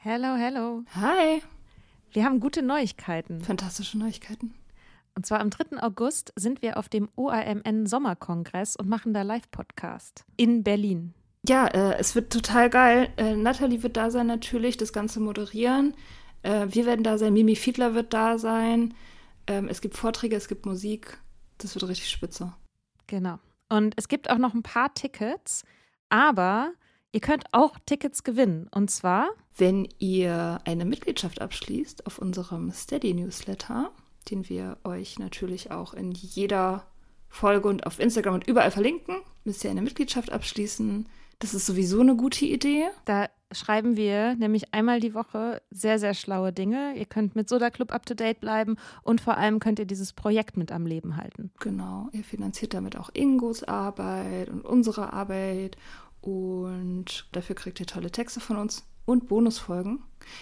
Hello, hello. Hi. Wir haben gute Neuigkeiten. Fantastische Neuigkeiten. Und zwar am 3. August sind wir auf dem OAMN-Sommerkongress und machen da Live-Podcast in Berlin. Ja, es wird total geil. Nathalie wird da sein natürlich, das Ganze moderieren. Wir werden da sein, Mimi Fiedler wird da sein. Es gibt Vorträge, es gibt Musik. Das wird richtig spitze. Genau. Und es gibt auch noch ein paar Tickets, aber ihr könnt auch Tickets gewinnen. Und zwar, wenn ihr eine Mitgliedschaft abschließt auf unserem Steady-Newsletter, den wir euch natürlich auch in jeder Folge und auf Instagram und überall verlinken, müsst ihr eine Mitgliedschaft abschließen. Das ist sowieso eine gute Idee. Da schreiben wir nämlich einmal die Woche sehr, sehr schlaue Dinge. Ihr könnt mit Soda Club up-to-date bleiben und vor allem könnt ihr dieses Projekt mit am Leben halten. Genau, ihr finanziert damit auch Ingos Arbeit und unsere Arbeit und dafür kriegt ihr tolle Texte von uns und Bonusfolgen.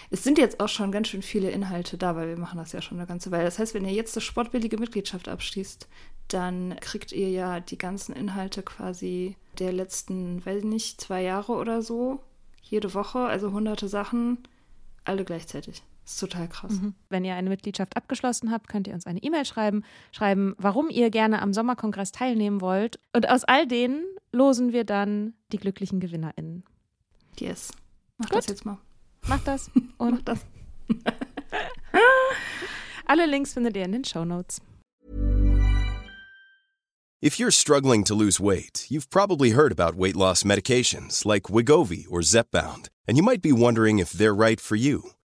Es sind jetzt auch schon ganz schön viele Inhalte da, weil wir machen das ja schon eine ganze Weile. Das heißt, wenn ihr jetzt eine sportbillige Mitgliedschaft abschließt, dann kriegt ihr ja die ganzen Inhalte quasi der letzten, 2 Jahre oder so, jede Woche, also hunderte Sachen, alle gleichzeitig. Das ist total krass. Mhm. Wenn ihr eine Mitgliedschaft abgeschlossen habt, könnt ihr uns eine E-Mail schreiben, warum ihr gerne am Sommerkongress teilnehmen wollt. Und aus all denen losen wir dann die glücklichen GewinnerInnen. Yes. Mach gut. Das jetzt mal. Mach das. Und mach das. Alle Links findet ihr in den Shownotes. If you're struggling to lose weight, you've probably heard about weight loss medications like Wegovy or Zepbound, and you might be wondering if they're right for you.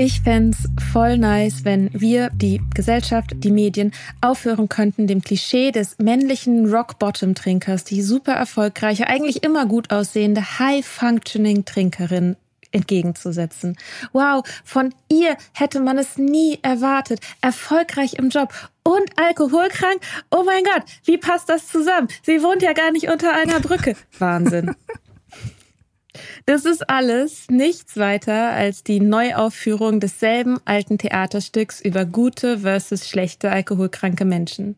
Ich fände es voll nice, wenn wir, die Gesellschaft, die Medien, aufhören könnten, dem Klischee des männlichen Rock-Bottom-Trinkers, die super erfolgreiche, eigentlich immer gut aussehende High-Functioning-Trinkerin entgegenzusetzen. Wow, von ihr hätte man es nie erwartet. Erfolgreich im Job und alkoholkrank? Oh mein Gott, wie passt das zusammen? Sie wohnt ja gar nicht unter einer Brücke. Wahnsinn. Das ist alles nichts weiter als die Neuaufführung desselben alten Theaterstücks über gute versus schlechte alkoholkranke Menschen.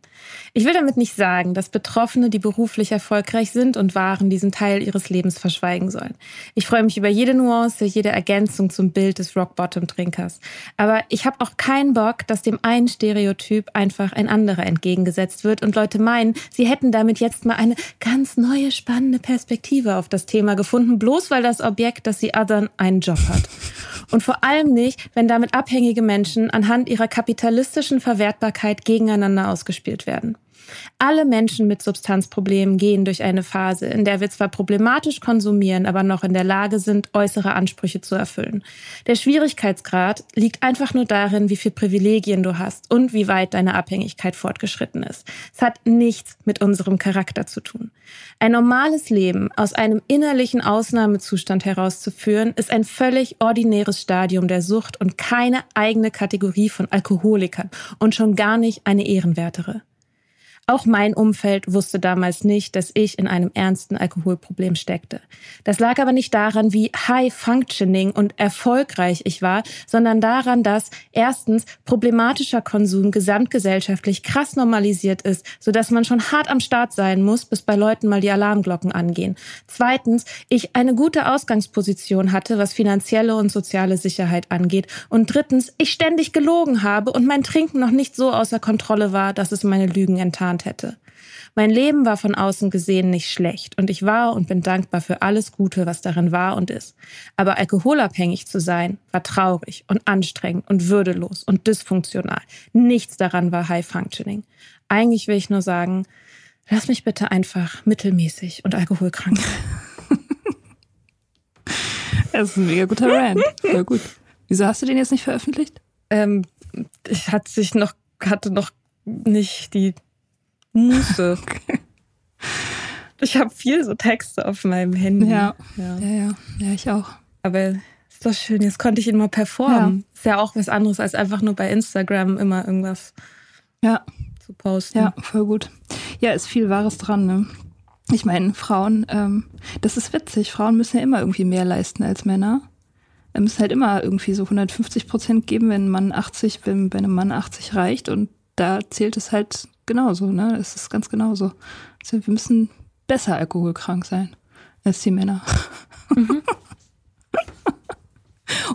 Ich will damit nicht sagen, dass Betroffene, die beruflich erfolgreich sind und waren, diesen Teil ihres Lebens verschweigen sollen. Ich freue mich über jede Nuance, jede Ergänzung zum Bild des Rock-Bottom-Trinkers. Aber ich habe auch keinen Bock, dass dem einen Stereotyp einfach ein anderer entgegengesetzt wird und Leute meinen, sie hätten damit jetzt mal eine ganz neue, spannende Perspektive auf das Thema gefunden, bloß weil das Objekt, das sie othern, einen Job hat. Und vor allem nicht, wenn damit abhängige Menschen anhand ihrer kapitalistischen Verwertbarkeit gegeneinander ausgespielt werden. Alle Menschen mit Substanzproblemen gehen durch eine Phase, in der wir zwar problematisch konsumieren, aber noch in der Lage sind, äußere Ansprüche zu erfüllen. Der Schwierigkeitsgrad liegt einfach nur darin, wie viel Privilegien du hast und wie weit deine Abhängigkeit fortgeschritten ist. Es hat nichts mit unserem Charakter zu tun. Ein normales Leben aus einem innerlichen Ausnahmezustand herauszuführen, ist ein völlig ordinäres Stadium der Sucht und keine eigene Kategorie von Alkoholikern und schon gar nicht eine ehrenwertere. Auch mein Umfeld wusste damals nicht, dass ich in einem ernsten Alkoholproblem steckte. Das lag aber nicht daran, wie high-functioning und erfolgreich ich war, sondern daran, dass erstens problematischer Konsum gesamtgesellschaftlich krass normalisiert ist, sodass man schon hart am Start sein muss, bis bei Leuten mal die Alarmglocken angehen. Zweitens, ich eine gute Ausgangsposition hatte, was finanzielle und soziale Sicherheit angeht. Und drittens, ich ständig gelogen habe und mein Trinken noch nicht so außer Kontrolle war, dass es meine Lügen enttarnt hätte. Mein Leben war von außen gesehen nicht schlecht und ich war und bin dankbar für alles Gute, was darin war und ist. Aber alkoholabhängig zu sein, war traurig und anstrengend und würdelos und dysfunktional. Nichts daran war high-functioning. Eigentlich will ich nur sagen, lass mich bitte einfach mittelmäßig und alkoholkrank sein. Das ist ein mega guter Rant. Sehr gut. Wieso hast du den jetzt nicht veröffentlicht? Ich hatte noch nicht die Muße. Okay. Ich habe viel so Texte auf meinem Handy. Ja, ich auch. Aber ist doch schön, jetzt konnte ich ihn mal performen. Ja. Ist ja auch was anderes, als einfach nur bei Instagram immer irgendwas zu posten. Ja, voll gut. Ja, ist viel Wahres dran, ne? Ich meine, Frauen, das ist witzig, Frauen müssen ja immer irgendwie mehr leisten als Männer. Wir müssen halt immer irgendwie so 150% geben, wenn bei einem Mann 80 reicht. Und da zählt es halt genauso, ne? Es ist ganz genauso. Also wir müssen besser alkoholkrank sein als die Männer. Mhm.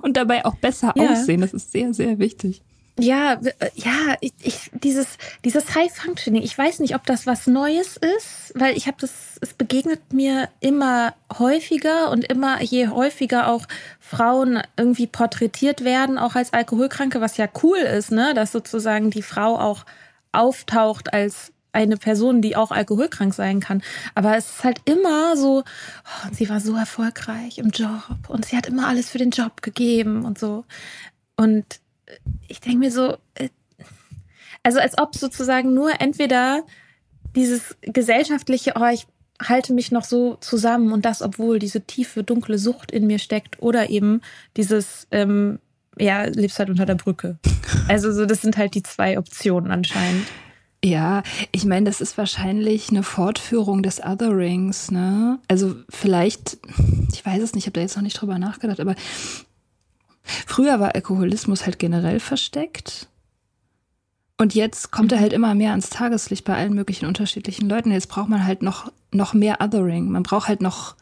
Und dabei auch besser aussehen, das ist sehr, sehr wichtig. Ja, ich dieses High-Functioning, ich weiß nicht, ob das was Neues ist, weil es begegnet mir immer häufiger und immer je häufiger auch Frauen irgendwie porträtiert werden, auch als Alkoholkranke, was ja cool ist, ne, dass sozusagen die Frau auch auftaucht als eine Person, die auch alkoholkrank sein kann. Aber es ist halt immer so, oh, und sie war so erfolgreich im Job und sie hat immer alles für den Job gegeben und so. Und ich denke mir so, also als ob sozusagen nur entweder dieses gesellschaftliche, oh, ich halte mich noch so zusammen und das, obwohl diese tiefe, dunkle Sucht in mir steckt, oder eben dieses, lebst halt unter der Brücke. Also so, das sind halt die zwei Optionen anscheinend. Ja, ich meine, das ist wahrscheinlich eine Fortführung des Otherings, ne? Also vielleicht, ich weiß es nicht, ich habe da jetzt noch nicht drüber nachgedacht, aber früher war Alkoholismus halt generell versteckt und jetzt kommt er halt immer mehr ans Tageslicht bei allen möglichen unterschiedlichen Leuten. Jetzt braucht man halt noch mehr Othering, man braucht halt noch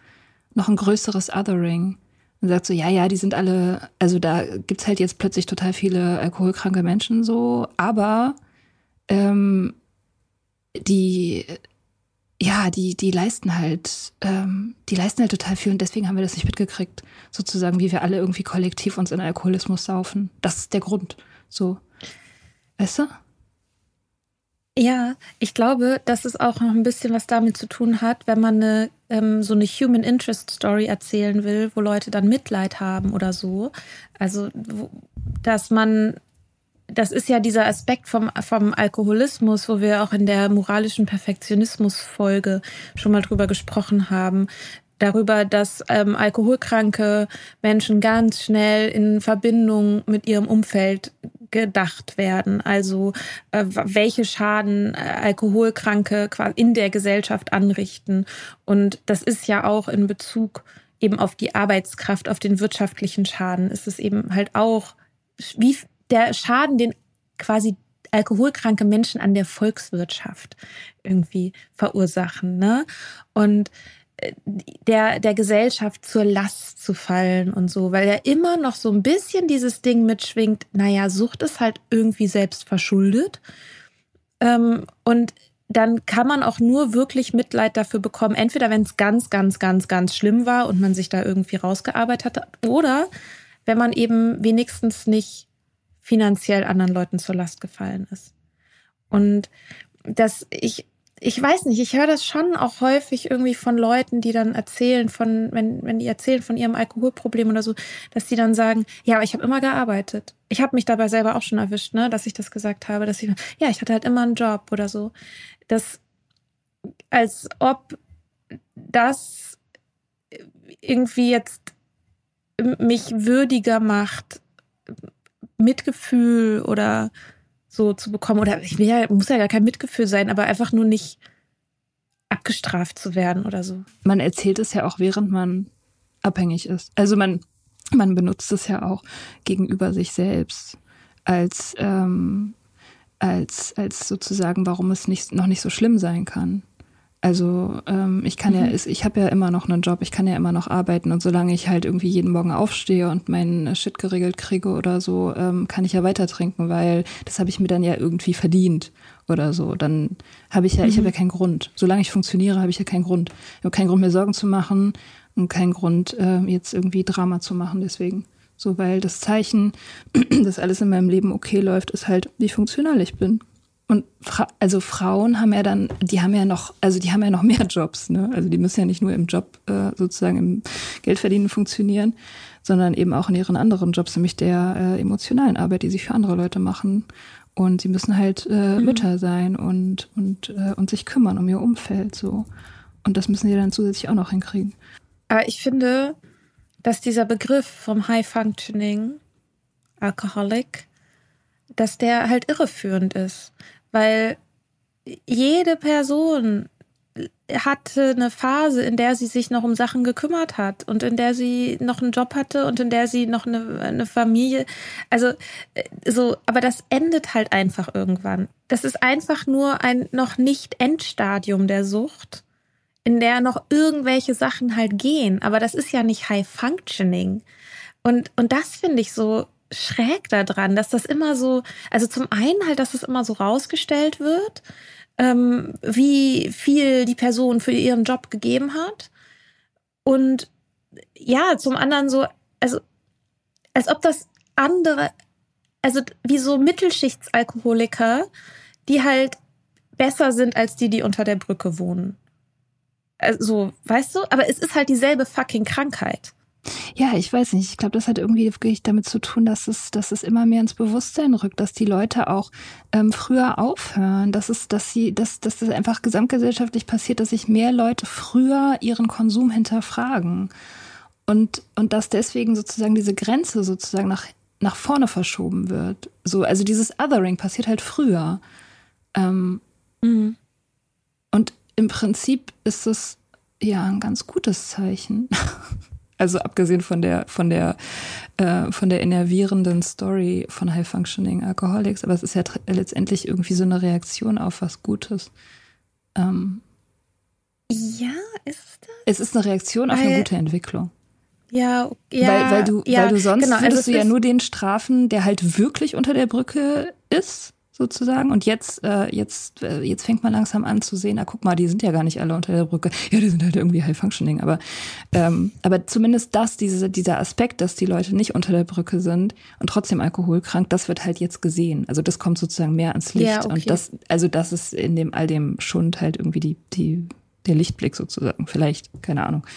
ein größeres Othering. Man sagt so, ja, die sind alle, also da gibt's halt jetzt plötzlich total viele alkoholkranke Menschen so, aber die leisten halt total viel und deswegen haben wir das nicht mitgekriegt, sozusagen, wie wir alle irgendwie kollektiv uns in Alkoholismus saufen. Das ist der Grund, so. Weißt du? Ja, ich glaube, dass es auch noch ein bisschen was damit zu tun hat, wenn man eine, so eine Human Interest Story erzählen will, wo Leute dann Mitleid haben oder so. Also, das ist ja dieser Aspekt vom Alkoholismus, wo wir auch in der moralischen Perfektionismus-Folge schon mal drüber gesprochen haben. Darüber, dass alkoholkranke Menschen ganz schnell in Verbindung mit ihrem Umfeld gedacht werden. Also welche Schaden Alkoholkranke in der Gesellschaft anrichten. Und das ist ja auch in Bezug eben auf die Arbeitskraft, auf den wirtschaftlichen Schaden, ist es eben halt auch, wie der Schaden, den quasi alkoholkranke Menschen an der Volkswirtschaft irgendwie verursachen, ne? Und der Gesellschaft zur Last zu fallen und so, weil ja immer noch so ein bisschen dieses Ding mitschwingt, naja, Sucht ist halt irgendwie selbst verschuldet. Und dann kann man auch nur wirklich Mitleid dafür bekommen, entweder wenn es ganz, ganz, ganz, ganz schlimm war und man sich da irgendwie rausgearbeitet hat, oder wenn man eben wenigstens nicht finanziell anderen Leuten zur Last gefallen ist. Und das, ich weiß nicht, ich höre das schon auch häufig irgendwie von Leuten, die dann erzählen wenn die erzählen von ihrem Alkoholproblem oder so, dass die dann sagen, ja, aber ich habe immer gearbeitet. Ich habe mich dabei selber auch schon erwischt, ne, dass ich das gesagt habe, dass ich hatte halt immer einen Job oder so. Das, als ob das irgendwie jetzt mich würdiger macht, Mitgefühl oder so zu bekommen, oder muss ja gar kein Mitgefühl sein, aber einfach nur nicht abgestraft zu werden oder so. Man erzählt es ja auch, während man abhängig ist. Also man benutzt es ja auch gegenüber sich selbst als sozusagen, warum es noch nicht so schlimm sein kann. Also ich habe ja immer noch einen Job, ich kann ja immer noch arbeiten, und solange ich halt irgendwie jeden Morgen aufstehe und meinen Shit geregelt kriege oder so, kann ich ja weiter trinken, weil das habe ich mir dann ja irgendwie verdient oder so. Dann habe ich ja, ich habe ja keinen Grund. Solange ich funktioniere, habe ich ja keinen Grund. Ich habe keinen Grund, mir Sorgen zu machen und keinen Grund, jetzt irgendwie Drama zu machen deswegen. So, weil das Zeichen, dass alles in meinem Leben okay läuft, ist halt, wie funktional ich bin. Und Frauen haben ja dann, die haben ja noch mehr Jobs, ne? Also die müssen ja nicht nur im Job sozusagen im Geldverdienen funktionieren, sondern eben auch in ihren anderen Jobs, nämlich der emotionalen Arbeit, die sie für andere Leute machen. Und sie müssen halt Mütter sein und sich kümmern um ihr Umfeld. So. Und das müssen sie dann zusätzlich auch noch hinkriegen. Aber ich finde, dass dieser Begriff vom High-Functioning Alcoholic, dass der halt irreführend ist. Weil jede Person hatte eine Phase, in der sie sich noch um Sachen gekümmert hat und in der sie noch einen Job hatte und in der sie noch eine Familie, also so, aber das endet halt einfach irgendwann. Das ist einfach nur ein noch nicht Endstadium der Sucht, in der noch irgendwelche Sachen halt gehen, aber das ist ja nicht High Functioning. Und das finde ich so schräg daran, dass das immer so, also zum einen halt, dass es immer so rausgestellt wird, wie viel die Person für ihren Job gegeben hat. Und ja, zum anderen so, also als ob das andere, also wie so Mittelschichtsalkoholiker, die halt besser sind als die, die unter der Brücke wohnen. Also, weißt du? Aber es ist halt dieselbe fucking Krankheit. Ja, ich weiß nicht. Ich glaube, das hat irgendwie wirklich damit zu tun, dass es immer mehr ins Bewusstsein rückt, dass die Leute auch früher aufhören, dass das einfach gesamtgesellschaftlich passiert, dass sich mehr Leute früher ihren Konsum hinterfragen und dass deswegen sozusagen diese Grenze sozusagen nach vorne verschoben wird. So, also dieses Othering passiert halt früher. Und im Prinzip ist es ja ein ganz gutes Zeichen. Also abgesehen von der innervierenden Story von High Functioning Alcoholics, aber es ist ja letztendlich irgendwie so eine Reaktion auf was Gutes. Ja, ist es das? Es ist eine Reaktion auf eine gute Entwicklung. Ja, ja. Weil du sonst würdest du ja nur den strafen, der halt wirklich unter der Brücke ist, sozusagen. Und jetzt fängt man langsam an zu sehen, guck mal, die sind ja gar nicht alle unter der Brücke. Ja, die sind halt irgendwie High-Functioning. Aber zumindest dieser Aspekt, dass die Leute nicht unter der Brücke sind und trotzdem alkoholkrank, das wird halt jetzt gesehen. Also das kommt sozusagen mehr ans Licht. Ja, okay. Und das ist in all dem Schund halt irgendwie der Lichtblick sozusagen. Vielleicht, keine Ahnung.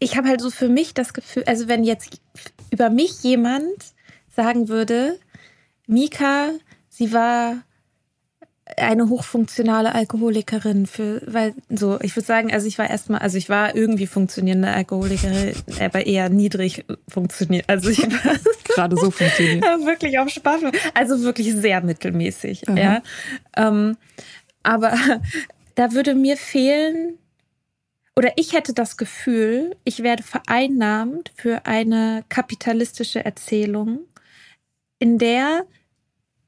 Ich habe halt so für mich das Gefühl, also wenn jetzt über mich jemand sagen würde, Mika, sie war eine hochfunktionale Alkoholikerin ich würde sagen, ich war irgendwie funktionierende Alkoholikerin, aber eher niedrig funktioniert. Also ich war gerade so funktioniert. Wirklich auf Spaffen. Also wirklich sehr mittelmäßig. Ja. Aber da würde mir fehlen, oder ich hätte das Gefühl, ich werde vereinnahmt für eine kapitalistische Erzählung, in der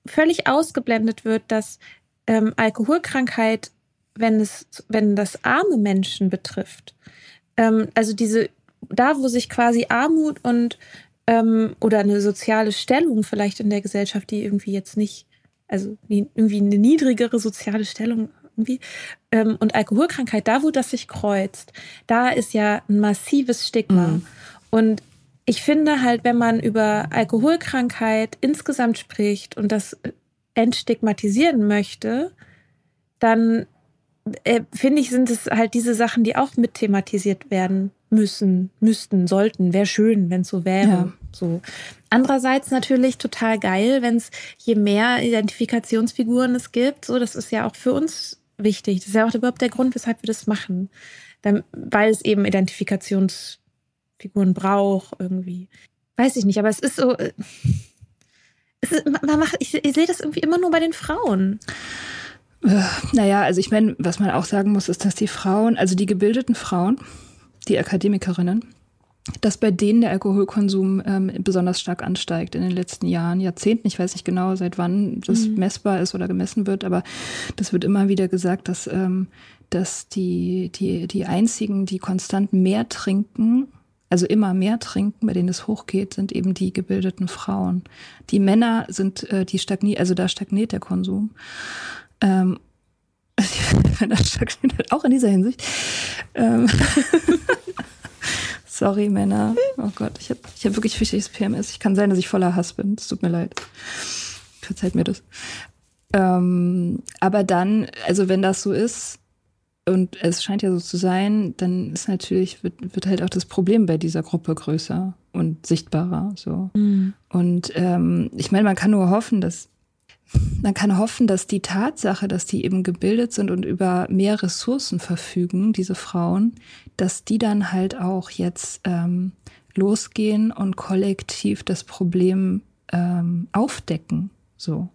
völlig ausgeblendet wird, dass Alkoholkrankheit, wenn das arme Menschen betrifft, also da wo sich quasi Armut und oder eine soziale Stellung vielleicht in der Gesellschaft, die irgendwie jetzt nicht, also irgendwie eine niedrigere soziale Stellung irgendwie und Alkoholkrankheit, da wo das sich kreuzt, da ist ja ein massives Stigma. Und ich finde halt, wenn man über Alkoholkrankheit insgesamt spricht und das entstigmatisieren möchte, dann finde ich, sind es halt diese Sachen, die auch mit thematisiert werden müssten, sollten. Wäre schön, wenn es so wäre. Ja. So. Andererseits natürlich total geil, wenn es je mehr Identifikationsfiguren es gibt. So, das ist ja auch für uns wichtig. Das ist ja auch überhaupt der Grund, weshalb wir das machen. Weil es eben Identifikationsfiguren braucht irgendwie. Weiß ich nicht, aber es ist so, ich sehe das irgendwie immer nur bei den Frauen. Naja, also ich meine, was man auch sagen muss, ist, dass die Frauen, also die gebildeten Frauen, die Akademikerinnen, dass bei denen der Alkoholkonsum besonders stark ansteigt in den letzten Jahren, Jahrzehnten. Ich weiß nicht genau, seit wann das messbar ist oder gemessen wird, aber das wird immer wieder gesagt, dass die einzigen, die konstant mehr trinken, also immer mehr trinken, bei denen es hochgeht, sind eben die gebildeten Frauen. Die Männer sind, da stagniert der Konsum. Die Männer stagnieren halt auch in dieser Hinsicht. Sorry, Männer. Oh Gott, ich hab wirklich fürchterliches PMS. Ich kann sein, dass ich voller Hass bin. Es tut mir leid. Verzeiht mir das. Aber dann, also wenn das so ist, und es scheint ja so zu sein, dann ist natürlich, wird halt auch das Problem bei dieser Gruppe größer und sichtbarer. So. Mhm. Und ich meine, man kann hoffen, dass die Tatsache, dass die eben gebildet sind und über mehr Ressourcen verfügen, diese Frauen, dass die dann halt auch jetzt losgehen und kollektiv das Problem aufdecken. So.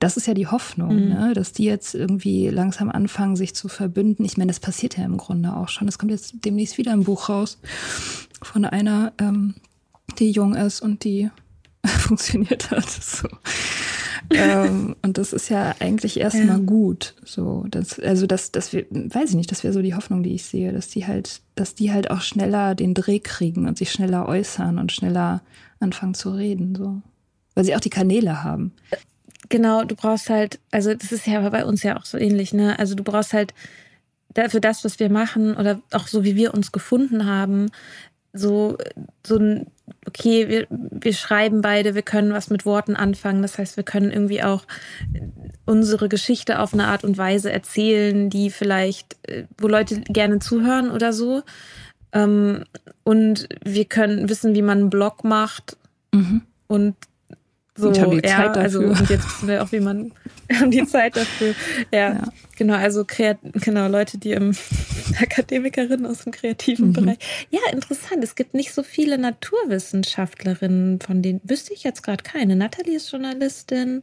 Das ist ja die Hoffnung, ne? Dass die jetzt irgendwie langsam anfangen, sich zu verbünden. Ich meine, das passiert ja im Grunde auch schon. Das kommt jetzt demnächst wieder ein Buch raus von einer, die jung ist und die funktioniert hat. So. Und das ist ja eigentlich erstmal gut. So, das wäre so die Hoffnung, die ich sehe, dass die halt auch schneller den Dreh kriegen und sich schneller äußern und schneller anfangen zu reden, so. Weil sie auch die Kanäle haben. Genau, du brauchst halt, also das ist ja bei uns ja auch so ähnlich, ne? Also du brauchst halt für das, was wir machen oder auch so, wie wir uns gefunden haben, so ein, okay, wir schreiben beide, wir können was mit Worten anfangen. Das heißt, wir können irgendwie auch unsere Geschichte auf eine Art und Weise erzählen, die vielleicht, wo Leute gerne zuhören oder so. Und wir können wissen, wie man einen Blog macht. Mhm. Und so, ich habe die Zeit dafür. Also, und jetzt wissen wir auch, wie man haben die Zeit dafür. Ja, genau, also Leute, die Akademikerinnen aus dem kreativen Bereich. Ja, interessant. Es gibt nicht so viele Naturwissenschaftlerinnen, von denen wüsste ich jetzt gerade keine. Nathalie ist Journalistin.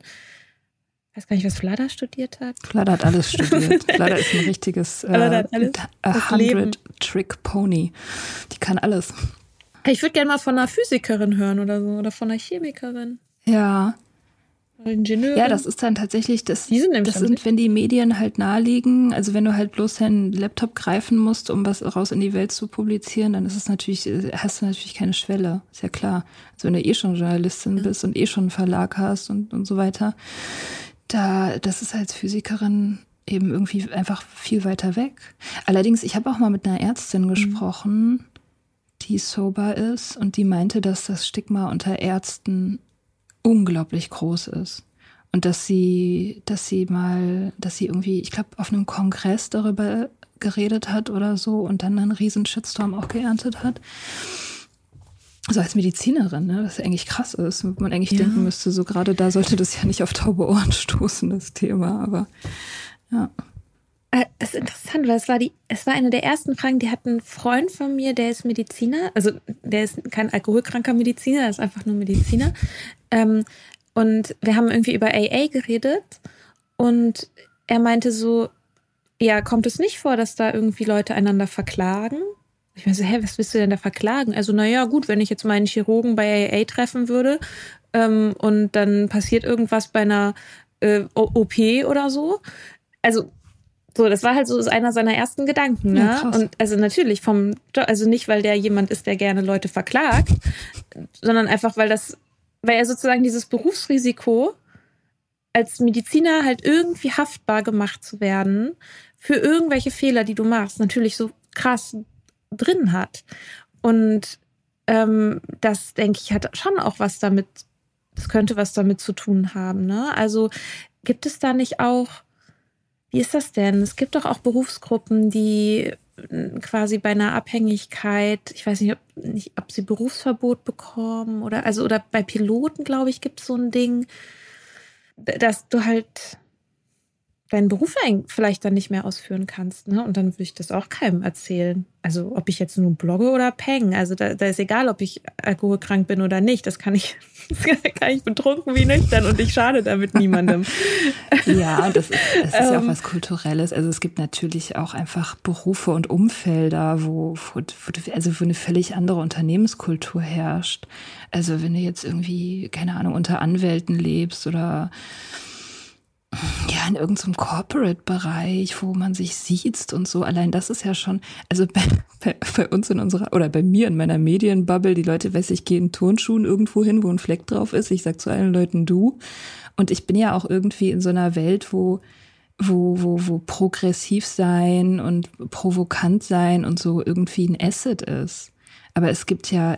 Ich weiß gar nicht, was Flada studiert hat. Flada hat alles studiert. Flada ist ein richtiges 100-Trick-Pony. Die kann alles. Ich würde gerne mal von einer Physikerin hören oder so, oder von einer Chemikerin. Ja. Ingenieurin. Ja, das ist dann tatsächlich, wenn die Medien halt naheliegen, also wenn du halt bloß deinen Laptop greifen musst, um was raus in die Welt zu publizieren, dann ist es natürlich, hast du natürlich keine Schwelle, ist ja klar. Also wenn du schon Journalistin bist und schon einen Verlag hast und so weiter, das ist als Physikerin eben irgendwie einfach viel weiter weg. Allerdings, ich habe auch mal mit einer Ärztin gesprochen, die sober ist und die meinte, dass das Stigma unter Ärzten unglaublich groß ist. Und dass sie irgendwie, ich glaube, auf einem Kongress darüber geredet hat oder so und dann einen riesen Shitstorm auch geerntet hat. So als Medizinerin, ne, was eigentlich krass ist, wo man eigentlich denken müsste, so gerade da sollte das ja nicht auf taube Ohren stoßen, das Thema, aber ja. Das ist interessant, weil es war eine der ersten Fragen, die hat ein Freund von mir, der ist Mediziner, also der ist kein alkoholkranker Mediziner, der ist einfach nur Mediziner. Und wir haben irgendwie über AA geredet und er meinte so, ja, kommt es nicht vor, dass da irgendwie Leute einander verklagen? Ich meine so, hä, was willst du denn da verklagen? Also naja, gut, wenn ich jetzt meinen Chirurgen bei AA treffen würde und dann passiert irgendwas bei einer OP oder so, also so, das war halt so einer seiner ersten Gedanken, ne? Ja, und also natürlich also nicht, weil der jemand ist, der gerne Leute verklagt, sondern einfach, weil er sozusagen dieses Berufsrisiko als Mediziner halt irgendwie haftbar gemacht zu werden für irgendwelche Fehler, die du machst, natürlich so krass drin hat. Und das, denke ich, hat schon auch was damit zu tun haben, ne? Also gibt es da nicht auch, wie ist das denn? Es gibt doch auch Berufsgruppen, die quasi bei einer Abhängigkeit, ich weiß nicht, ob sie Berufsverbot bekommen oder bei Piloten, glaube ich, gibt es so ein Ding, dass du halt deinen Beruf vielleicht dann nicht mehr ausführen kannst, ne? Und dann würde ich das auch keinem erzählen. Also ob ich jetzt nur blogge oder peng. Also da ist egal, ob ich alkoholkrank bin oder nicht. Das kann ich betrunken wie nüchtern und ich schade damit niemandem. Ja, das ist ja auch was Kulturelles. Also es gibt natürlich auch einfach Berufe und Umfelder, wo eine völlig andere Unternehmenskultur herrscht. Also wenn du jetzt irgendwie, keine Ahnung, unter Anwälten lebst oder ja, in irgendeinem Corporate-Bereich, wo man sich sieht und so. Allein das ist ja schon, also bei uns bei mir in meiner Medienbubble, die Leute, ich gehe in Turnschuhen irgendwo hin, wo ein Fleck drauf ist. Ich sag zu allen Leuten du. Und ich bin ja auch irgendwie in so einer Welt, wo progressiv sein und provokant sein und so irgendwie ein Asset ist. Aber es gibt ja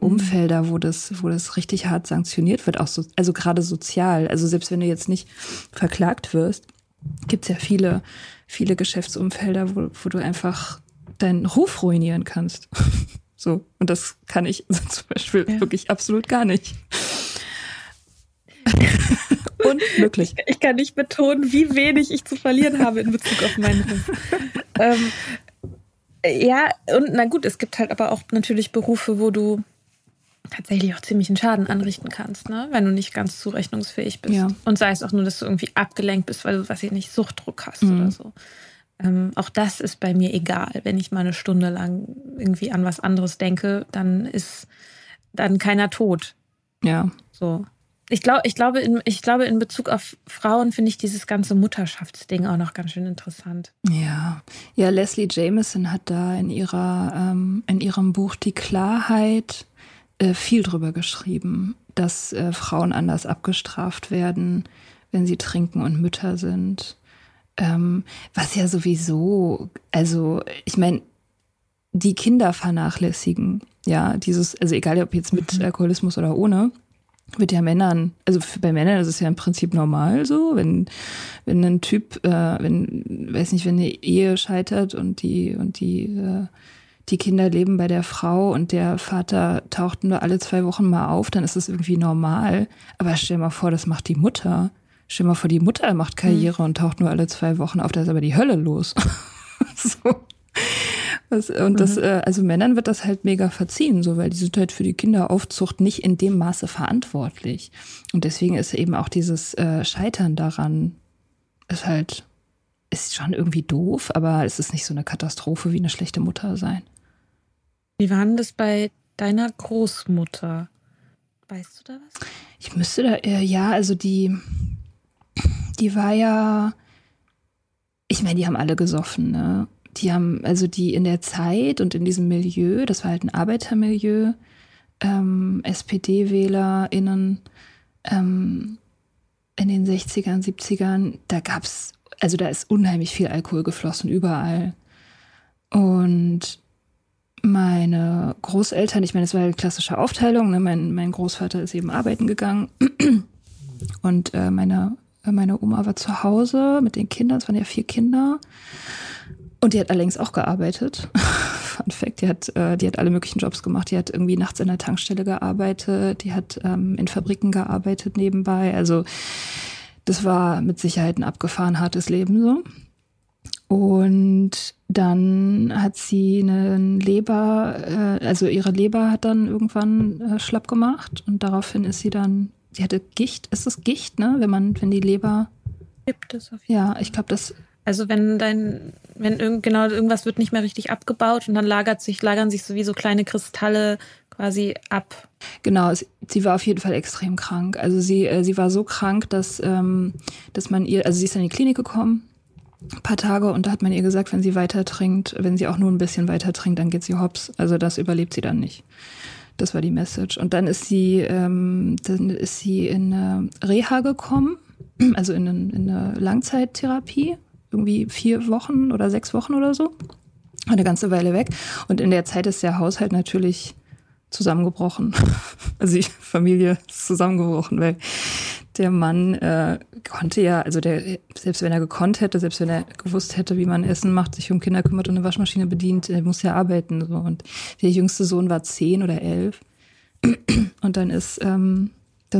Umfelder, wo das richtig hart sanktioniert wird, auch so, also gerade sozial. Also selbst wenn du jetzt nicht verklagt wirst, gibt es ja viele, viele Geschäftsumfelder, wo du einfach deinen Ruf ruinieren kannst. So, und das kann ich zum Beispiel wirklich absolut gar nicht. Unmöglich. Ich kann nicht betonen, wie wenig ich zu verlieren habe in Bezug auf meinen Ruf. Ja, und na gut, es gibt halt aber auch natürlich Berufe, wo du tatsächlich auch ziemlichen Schaden anrichten kannst, ne? Wenn du nicht ganz zurechnungsfähig bist. Ja. Und sei es auch nur, dass du irgendwie abgelenkt bist, weil du, weiß ich nicht, Suchtdruck hast oder so. Auch das ist bei mir egal. Wenn ich mal eine Stunde lang irgendwie an was anderes denke, dann ist dann keiner tot. Ja. So. Ich glaube, in Bezug auf Frauen finde ich dieses ganze Mutterschaftsding auch noch ganz schön interessant. Ja, ja, Leslie Jameson hat da in ihrem Buch Die Klarheit viel drüber geschrieben, dass Frauen anders abgestraft werden, wenn sie trinken und Mütter sind. Was ja sowieso, also ich meine, die Kinder vernachlässigen, ja, dieses, also egal ob jetzt mit Alkoholismus oder ohne, wird ja Männern, also bei Männern ist es ja im Prinzip normal so, wenn ein Typ, wenn eine Ehe scheitert und die Kinder leben bei der Frau und der Vater taucht nur alle 2 Wochen mal auf, dann ist das irgendwie normal. Aber stell dir mal vor, das macht die Mutter. Stell dir mal vor, die Mutter macht Karriere und taucht nur alle 2 Wochen auf, da ist aber die Hölle los. So. Und das, also Männern wird das halt mega verziehen, so, weil die sind halt für die Kinderaufzucht nicht in dem Maße verantwortlich. Und deswegen ist eben auch dieses Scheitern daran, ist schon irgendwie doof, aber es ist nicht so eine Katastrophe wie eine schlechte Mutter sein. Wie war denn das bei deiner Großmutter? Weißt du da was? Ich müsste da, also die war ja, ich meine, die haben alle gesoffen, ne? Die haben, also die in der Zeit und in diesem Milieu, das war halt ein Arbeitermilieu, SPD-WählerInnen in den 60ern, 70ern, da gab's, also da ist unheimlich viel Alkohol geflossen, überall. Und meine Großeltern, ich meine, es war eine klassische Aufteilung, ne? Mein Großvater ist eben arbeiten gegangen und meine Oma war zu Hause mit den Kindern, es waren ja 4 Kinder. Und die hat allerdings auch gearbeitet. Fun Fact, die hat alle möglichen Jobs gemacht. Die hat irgendwie nachts in der Tankstelle gearbeitet, die hat in Fabriken gearbeitet nebenbei. Also das war mit Sicherheit ein abgefahren hartes Leben so. Und dann hat sie ihre Leber hat dann irgendwann schlapp gemacht. Und daraufhin ist sie dann, sie hatte Gicht. Ist das Gicht, ne? Wenn die Leber... Gibt es auf jeden Fall. Ja, ich glaube, das... Also irgendwas wird nicht mehr richtig abgebaut und dann lagern sich sowieso kleine Kristalle quasi ab. Genau, sie war auf jeden Fall extrem krank. Also sie war so krank, dass man ihr, also sie ist in die Klinik gekommen, ein paar Tage, und da hat man ihr gesagt, wenn sie weiter trinkt, wenn sie auch nur ein bisschen weiter trinkt, dann geht sie hops. Also das überlebt sie dann nicht. Das war die Message. Und dann ist sie in eine Reha gekommen, also in eine Langzeittherapie. Irgendwie 4 Wochen oder 6 Wochen oder so. Eine ganze Weile weg. Und in der Zeit ist der Haushalt natürlich zusammengebrochen. Also die Familie ist zusammengebrochen, weil der Mann konnte ja, also der, selbst wenn er gekonnt hätte, selbst wenn er gewusst hätte, wie man Essen macht, sich um Kinder kümmert und eine Waschmaschine bedient, er muss ja arbeiten. So. Und der jüngste Sohn war 10 oder 11. Und dann dann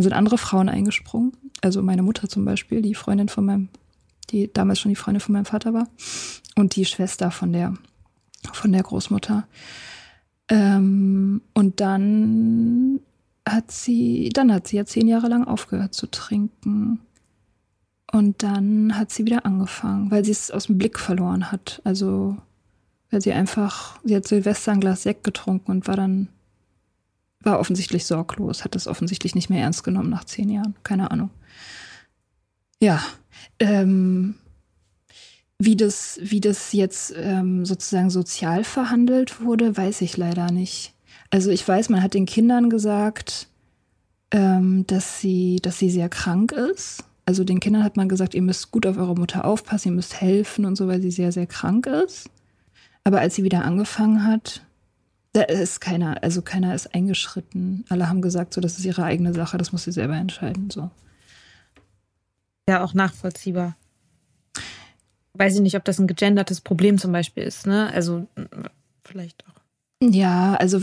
sind andere Frauen eingesprungen. Also meine Mutter zum Beispiel, die Freundin von meinem, die damals schon die Freundin von meinem Vater war, und die Schwester von der Großmutter. Und dann hat sie ja 10 Jahre lang aufgehört zu trinken. Und dann hat sie wieder angefangen, weil sie es aus dem Blick verloren hat. Also, weil sie hat Silvester ein Glas Sekt getrunken und war offensichtlich sorglos, hat das offensichtlich nicht mehr ernst genommen nach 10 Jahren. Keine Ahnung. Ja. Wie das jetzt sozusagen sozial verhandelt wurde, weiß ich leider nicht. Also ich weiß, man hat den Kindern gesagt, dass sie sehr krank ist. Also den Kindern hat man gesagt, ihr müsst gut auf eure Mutter aufpassen, ihr müsst helfen und so, weil sie sehr, sehr krank ist. Aber als sie wieder angefangen hat, da ist keiner ist eingeschritten. Alle haben gesagt, so, das ist ihre eigene Sache, das muss sie selber entscheiden, so. Ja, auch nachvollziehbar. weiß ich nicht, ob das ein gegendertes Problem zum Beispiel ist, ne? Also vielleicht auch. Ja, also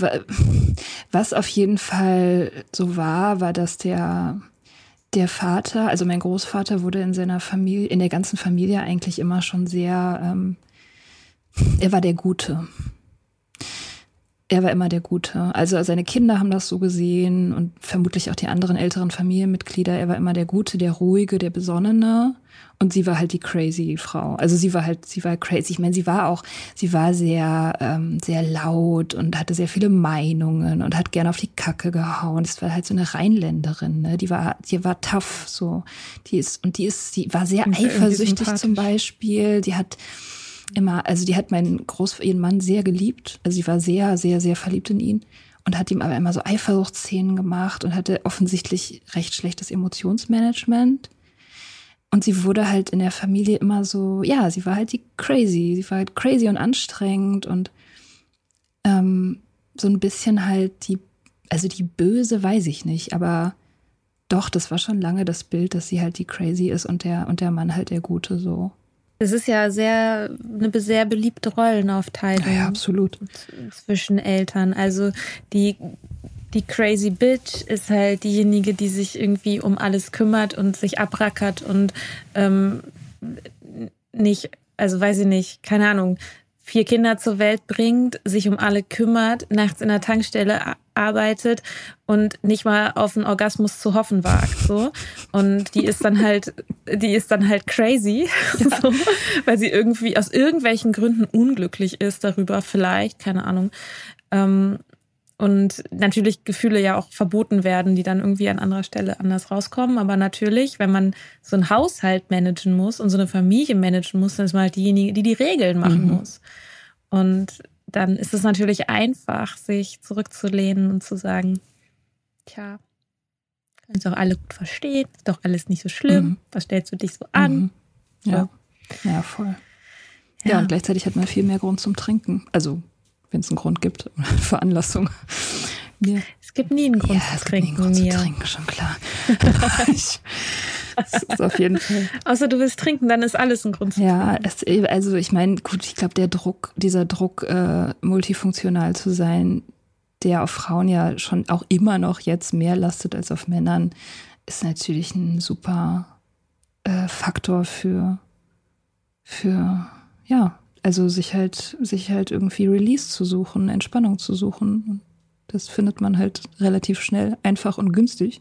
was auf jeden Fall so war, war, dass der Vater, also mein Großvater, wurde in seiner Familie, in der ganzen Familie eigentlich immer schon sehr, er war der Gute. Er war immer der Gute. Also seine Kinder haben das so gesehen und vermutlich auch die anderen älteren Familienmitglieder. Er war immer der Gute, der Ruhige, der Besonnene. Und sie war halt die crazy Frau. Also sie war crazy. Ich meine, sie war sehr, sehr laut und hatte sehr viele Meinungen und hat gerne auf die Kacke gehauen. Das war halt so eine Rheinländerin, ne? Die war tough, so. Die war sehr eifersüchtig zum Beispiel. Die hat meinen ihren Mann sehr geliebt. Also sie war sehr, sehr, sehr verliebt in ihn. Und hat ihm aber immer so Eifersuchtsszenen gemacht und hatte offensichtlich recht schlechtes Emotionsmanagement. Und sie wurde halt in der Familie immer so, ja, sie war halt die crazy. Sie war halt crazy und anstrengend und so ein bisschen halt die Böse, weiß ich nicht. Aber doch, das war schon lange das Bild, dass sie halt die crazy ist und der Mann halt der Gute so. Das ist ja eine sehr beliebte Rollenaufteilung. Ja, absolut. Zwischen Eltern. Also die crazy Bitch ist halt diejenige, die sich irgendwie um alles kümmert und sich abrackert und nicht, also weiß ich nicht, keine Ahnung, 4 Kinder zur Welt bringt, sich um alle kümmert, nachts in der Tankstelle arbeitet und nicht mal auf einen Orgasmus zu hoffen wagt, so. Und die ist dann halt crazy, ja. So, weil sie irgendwie aus irgendwelchen Gründen unglücklich ist darüber, vielleicht, keine Ahnung. Und natürlich Gefühle ja auch verboten werden, die dann irgendwie an anderer Stelle anders rauskommen. Aber natürlich, wenn man so einen Haushalt managen muss und so eine Familie managen muss, dann ist man halt diejenige, die Regeln machen muss. Und dann ist es natürlich einfach, sich zurückzulehnen und zu sagen, tja, können es auch alle gut verstehen, ist doch alles nicht so schlimm, was stellst du dich so an? So. Ja, voll. Ja, und gleichzeitig hat man viel mehr Grund zum Trinken, also wenn es einen Grund gibt, Veranlassung. Ja. Es gibt nie einen Grund zu trinken. Ja, es gibt nie einen Grund zu trinken, schon klar. Das ist auf jeden Fall. Außer du willst trinken, dann ist alles ein Grund zu trinken. Ja, also ich meine, gut, ich glaube, dieser Druck, multifunktional zu sein, der auf Frauen ja schon auch immer noch jetzt mehr lastet als auf Männern, ist natürlich ein super Faktor für also sich halt irgendwie Release zu suchen, Entspannung zu suchen. Das findet man halt relativ schnell, einfach und günstig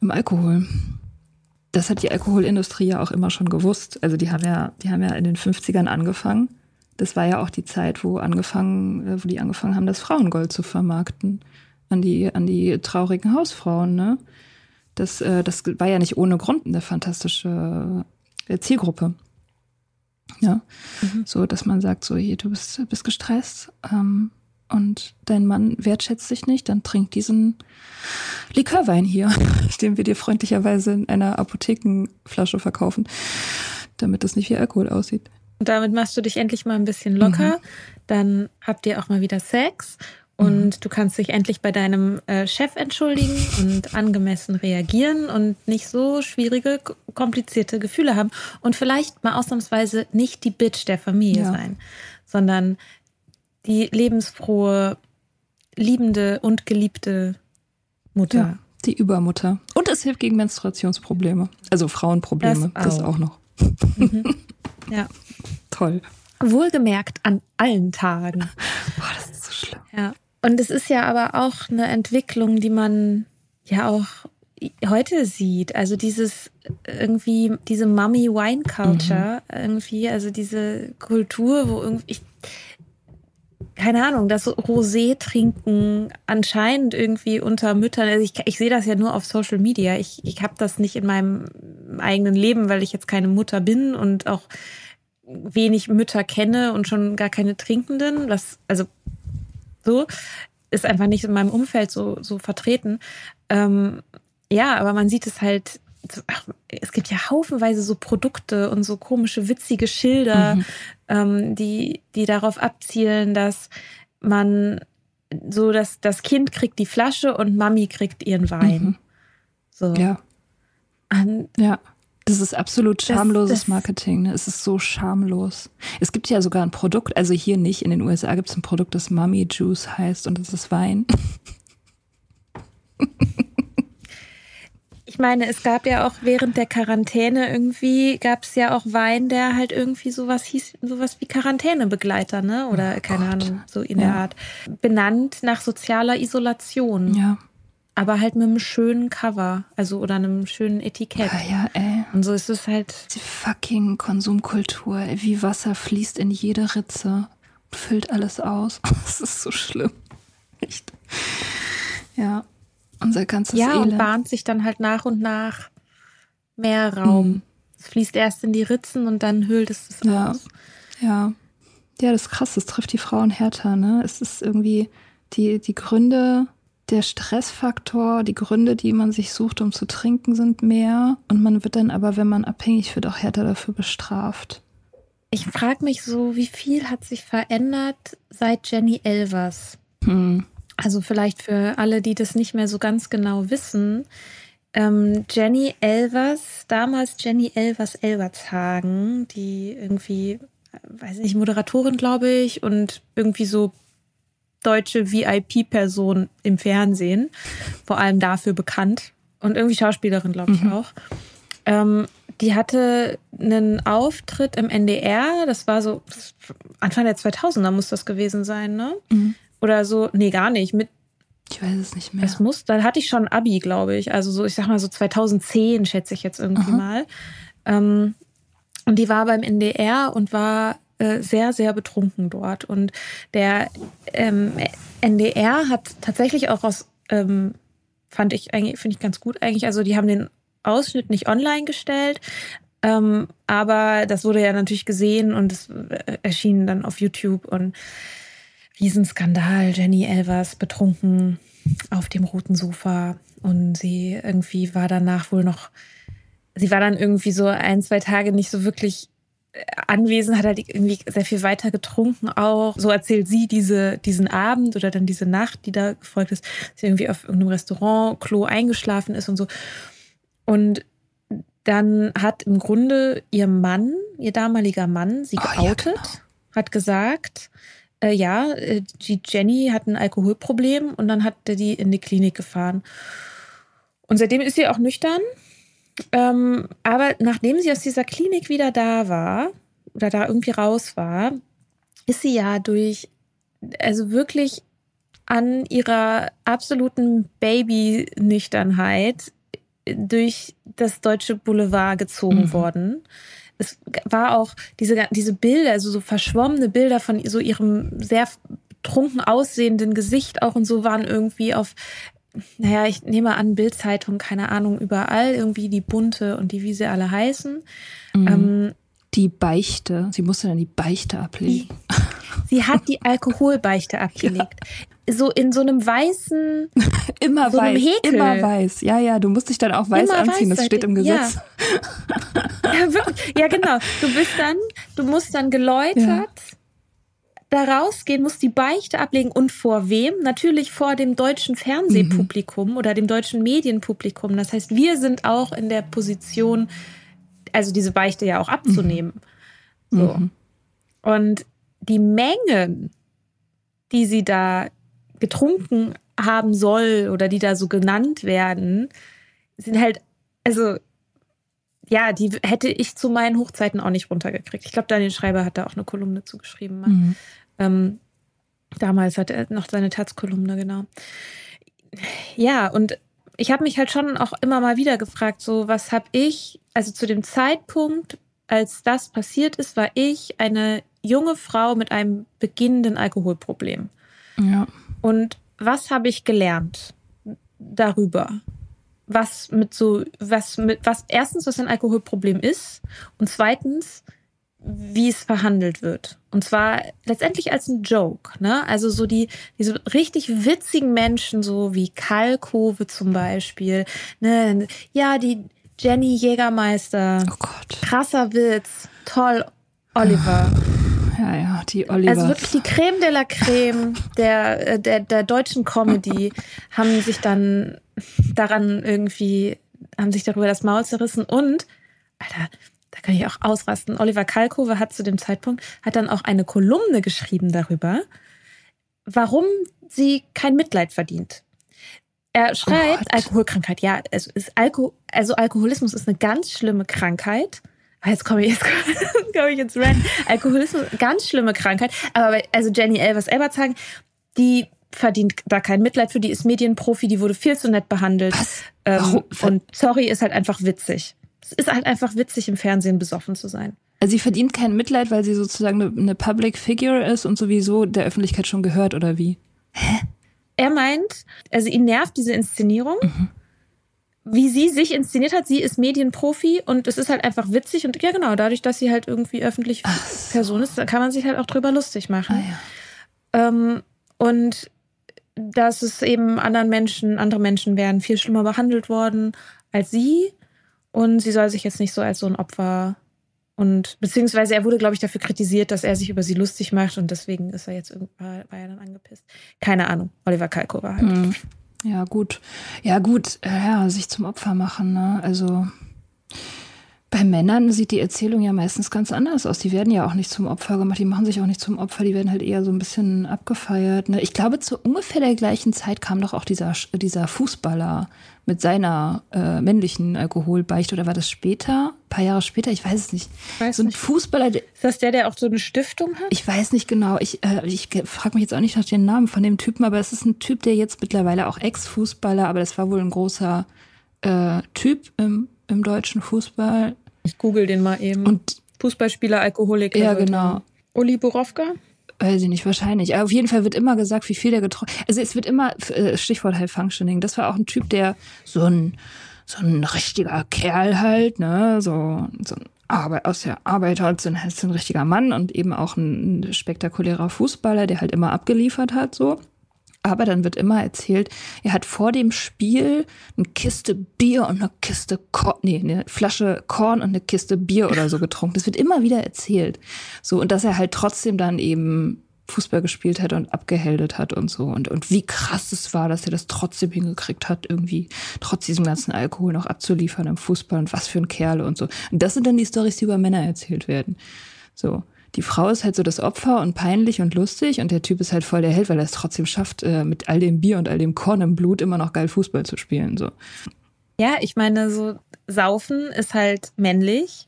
im Alkohol. Das hat die Alkoholindustrie ja auch immer schon gewusst. Also die haben ja in den 50ern angefangen. Das war ja auch die Zeit, wo die angefangen haben, das Frauengold zu vermarkten an die traurigen Hausfrauen, ne? Das war ja nicht ohne Grund eine fantastische Zielgruppe. Ja, so, dass man sagt, so, hier, du bist gestresst und dein Mann wertschätzt dich nicht, dann trink diesen Likörwein hier, den wir dir freundlicherweise in einer Apothekenflasche verkaufen, damit das nicht wie Alkohol aussieht. Und damit machst du dich endlich mal ein bisschen locker, dann habt ihr auch mal wieder Sex und du kannst dich endlich bei deinem Chef entschuldigen und angemessen reagieren und nicht so schwierige, komplizierte Gefühle haben und vielleicht mal ausnahmsweise nicht die Bitch der Familie sein, sondern die lebensfrohe, liebende und geliebte Mutter. Ja, die Übermutter. Und es hilft gegen Menstruationsprobleme, also Frauenprobleme, das auch noch. Ja. Toll. Wohlgemerkt an allen Tagen. Boah, das ist so schlimm. Ja. Und es ist ja aber auch eine Entwicklung, die man ja auch heute sieht. Also diese Mummy Wine Culture irgendwie, also diese Kultur, wo irgendwie, keine Ahnung, das Rosé trinken anscheinend irgendwie unter Müttern. Also ich sehe das ja nur auf Social Media. Ich habe das nicht in meinem eigenen Leben, weil ich jetzt keine Mutter bin und auch wenig Mütter kenne und schon gar keine Trinkenden. Das, also so, ist einfach nicht in meinem Umfeld so vertreten. Aber man sieht es halt, es gibt ja haufenweise so Produkte und so komische, witzige Schilder, die darauf abzielen, dass man so, dass das Kind kriegt die Flasche und Mami kriegt ihren Wein. So. Ja. Und Das ist absolut schamloses Marketing. Ne? Es ist so schamlos. Es gibt ja sogar ein Produkt, also hier nicht, in den USA gibt es ein Produkt, das Mummy Juice heißt und das ist Wein. Ich meine, es gab ja auch während der Quarantäne irgendwie, gab es ja auch Wein, der halt irgendwie sowas hieß, sowas wie Quarantänebegleiter, ne? Oder Ahnung, so in der Art. Benannt nach sozialer Isolation. Ja. Aber halt mit einem schönen Cover, also oder einem schönen Etikett. Ja, ey. Und so ist es halt. Die fucking Konsumkultur, ey, wie Wasser fließt in jede Ritze und füllt alles aus. Das ist so schlimm. Echt. Ja, unser ganzes Elend. Ja, und bahnt sich dann halt nach und nach mehr Raum. Mhm. Es fließt erst in die Ritzen und dann hüllt es das aus. Ja. Ja, das ist krass, das trifft die Frauen härter, ne? Es ist irgendwie die Gründe. Der Stressfaktor, die Gründe, die man sich sucht, um zu trinken, sind mehr. Und man wird dann aber, wenn man abhängig wird, auch härter dafür bestraft. Ich frage mich so, wie viel hat sich verändert seit Jenny Elvers? Hm. Also vielleicht für alle, die das nicht mehr so ganz genau wissen. Jenny Elvers, damals Jenny Elvers-Elvershagen, die irgendwie, weiß nicht, Moderatorin, glaube ich, und irgendwie so deutsche VIP-Person im Fernsehen, vor allem dafür bekannt und irgendwie Schauspielerin, glaube ich, auch. Die hatte einen Auftritt im NDR, das war so Anfang der 2000er muss das gewesen sein, ne? Mhm. Oder so, nee, gar nicht, ich weiß es nicht mehr. Es muss, dann hatte ich schon Abi, glaube ich, also so, ich sag mal so 2010 schätze ich jetzt irgendwie mal. Und die war beim NDR und war sehr, sehr betrunken dort. Und der NDR hat tatsächlich auch aus, finde ich ganz gut eigentlich, also die haben den Ausschnitt nicht online gestellt, aber das wurde ja natürlich gesehen und es erschien dann auf YouTube und Riesenskandal, Jenny Elvers betrunken auf dem roten Sofa und sie irgendwie war danach wohl noch, sie war dann irgendwie so 1-2 Tage nicht so wirklich anwesend, hat halt irgendwie sehr viel weiter getrunken auch. So erzählt sie diesen Abend oder dann diese Nacht, die da gefolgt ist, dass sie irgendwie auf irgendeinem Restaurant, Klo eingeschlafen ist und so. Und dann hat im Grunde ihr damaliger Mann, sie geoutet, hat gesagt, die Jenny hat ein Alkoholproblem und dann hat er die in die Klinik gefahren. Und seitdem ist sie auch nüchtern. Aber nachdem sie aus dieser Klinik wieder da war oder da irgendwie raus war, ist sie ja wirklich an ihrer absoluten Baby-Nüchternheit durch das deutsche Boulevard gezogen worden. Es war auch diese Bilder, also so verschwommene Bilder von so ihrem sehr betrunken aussehenden Gesicht auch und so waren irgendwie auf... Naja, ich nehme an, Bild-Zeitung, keine Ahnung, überall irgendwie die Bunte und die, wie sie alle heißen. Mhm. Die Beichte, sie musste dann die Beichte ablegen. Sie hat die Alkoholbeichte abgelegt. Ja. So in so einem weißen, immer so einem weiß, Häkel. Immer weiß, ja, du musst dich dann auch weiß immer anziehen, weiß, das steht im Gesetz. Ja. Ja, genau, du musst dann geläutert. Ja. Da rausgehen, muss die Beichte ablegen und vor wem? Natürlich vor dem deutschen Fernsehpublikum oder dem deutschen Medienpublikum. Das heißt, wir sind auch in der Position, also diese Beichte ja auch abzunehmen. Mhm. So. Und die Mengen, die sie da getrunken haben soll oder die da so genannt werden, sind halt, also ja, die hätte ich zu meinen Hochzeiten auch nicht runtergekriegt. Ich glaube, Daniel Schreiber hat da auch eine Kolumne zugeschrieben. Mhm. Damals hatte er noch seine Taz-Kolumne, genau. Ja, und ich habe mich halt schon auch immer mal wieder gefragt, so was habe ich, also zu dem Zeitpunkt, als das passiert ist, war ich eine junge Frau mit einem beginnenden Alkoholproblem. Ja. Und was habe ich gelernt darüber? Erstens, was ein Alkoholproblem ist und zweitens, wie es verhandelt wird. Und zwar letztendlich als ein Joke, ne? Also so diese richtig witzigen Menschen, so wie Karl Kurve zum Beispiel, ne? Ja, die Jenny Jägermeister, oh Gott. Krasser Witz, toll, Oliver. Ja, die Oliver. Also wirklich die Creme de la Creme der deutschen Comedy haben sich dann daran irgendwie, haben sich darüber das Maul zerrissen und Alter, da kann ich auch ausrasten. Oliver Kalkofe hat zu dem Zeitpunkt, hat dann auch eine Kolumne geschrieben darüber, warum sie kein Mitleid verdient. Er schreibt, Alkoholkrankheit, ja, es ist Alkoholismus ist eine ganz schlimme Krankheit. Jetzt komme ich ins Rant. Alkoholismus, ganz schlimme Krankheit. Aber also Jenny Elvers selber sagen, die verdient da kein Mitleid für, die ist Medienprofi, die wurde viel zu nett behandelt. Und sorry, ist halt einfach witzig. Es ist halt einfach witzig, im Fernsehen besoffen zu sein. Also sie verdient kein Mitleid, weil sie sozusagen eine Public Figure ist und sowieso der Öffentlichkeit schon gehört, oder wie? Hä? Er meint, also ihn nervt diese Inszenierung, wie sie sich inszeniert hat. Sie ist Medienprofi und es ist halt einfach witzig. Und ja genau, dadurch, dass sie halt irgendwie öffentliche Person ist, kann man sich halt auch drüber lustig machen. Ah, ja. Und dass es eben andere Menschen werden viel schlimmer behandelt worden als sie. Und sie soll sich jetzt nicht so als so ein Opfer... Und beziehungsweise er wurde, glaube ich, dafür kritisiert, dass er sich über sie lustig macht und deswegen ist er jetzt irgendwann dann angepisst. Keine Ahnung, Oliver Kalkofe halt. Mhm. Ja gut, ja, sich zum Opfer machen, ne? Also bei Männern sieht die Erzählung ja meistens ganz anders aus. Die werden ja auch nicht zum Opfer gemacht, die machen sich auch nicht zum Opfer, die werden halt eher so ein bisschen abgefeiert, ne? Ich glaube, zu ungefähr der gleichen Zeit kam doch auch dieser Fußballer mit seiner männlichen Alkoholbeichte, oder war das später? Ein paar Jahre später? Ich weiß es nicht. So ein Fußballer. Ist das der auch so eine Stiftung hat? Ich weiß nicht genau. Ich frage mich jetzt auch nicht nach dem Namen von dem Typen, aber es ist ein Typ, der jetzt mittlerweile auch Ex-Fußballer, aber das war wohl ein großer Typ im deutschen Fußball. Ich google den mal eben. Und Fußballspieler, Alkoholiker. Ja, genau. Uli Borowka? Weiß ich nicht, wahrscheinlich. Aber auf jeden Fall wird immer gesagt, wie viel der getrunken hat. Also es wird immer, Stichwort halt Functioning, das war auch ein Typ, der so ein richtiger Kerl halt, ne, aus der Arbeit halt so ein richtiger Mann und eben auch ein spektakulärer Fußballer, der halt immer abgeliefert hat, so. Aber dann wird immer erzählt, er hat vor dem Spiel eine Kiste Bier und eine Kiste eine Flasche Korn und eine Kiste Bier oder so getrunken. Das wird immer wieder erzählt. So, und dass er halt trotzdem dann eben Fußball gespielt hat und abgeheldet hat und so. Und wie krass es war, dass er das trotzdem hingekriegt hat, irgendwie trotz diesem ganzen Alkohol noch abzuliefern im Fußball und was für ein Kerl und so. Und das sind dann die Storys, die über Männer erzählt werden. So. Die Frau ist halt so das Opfer und peinlich und lustig und der Typ ist halt voll der Held, weil er es trotzdem schafft, mit all dem Bier und all dem Korn im Blut immer noch geil Fußball zu spielen. So. Ja, ich meine, so Saufen ist halt männlich.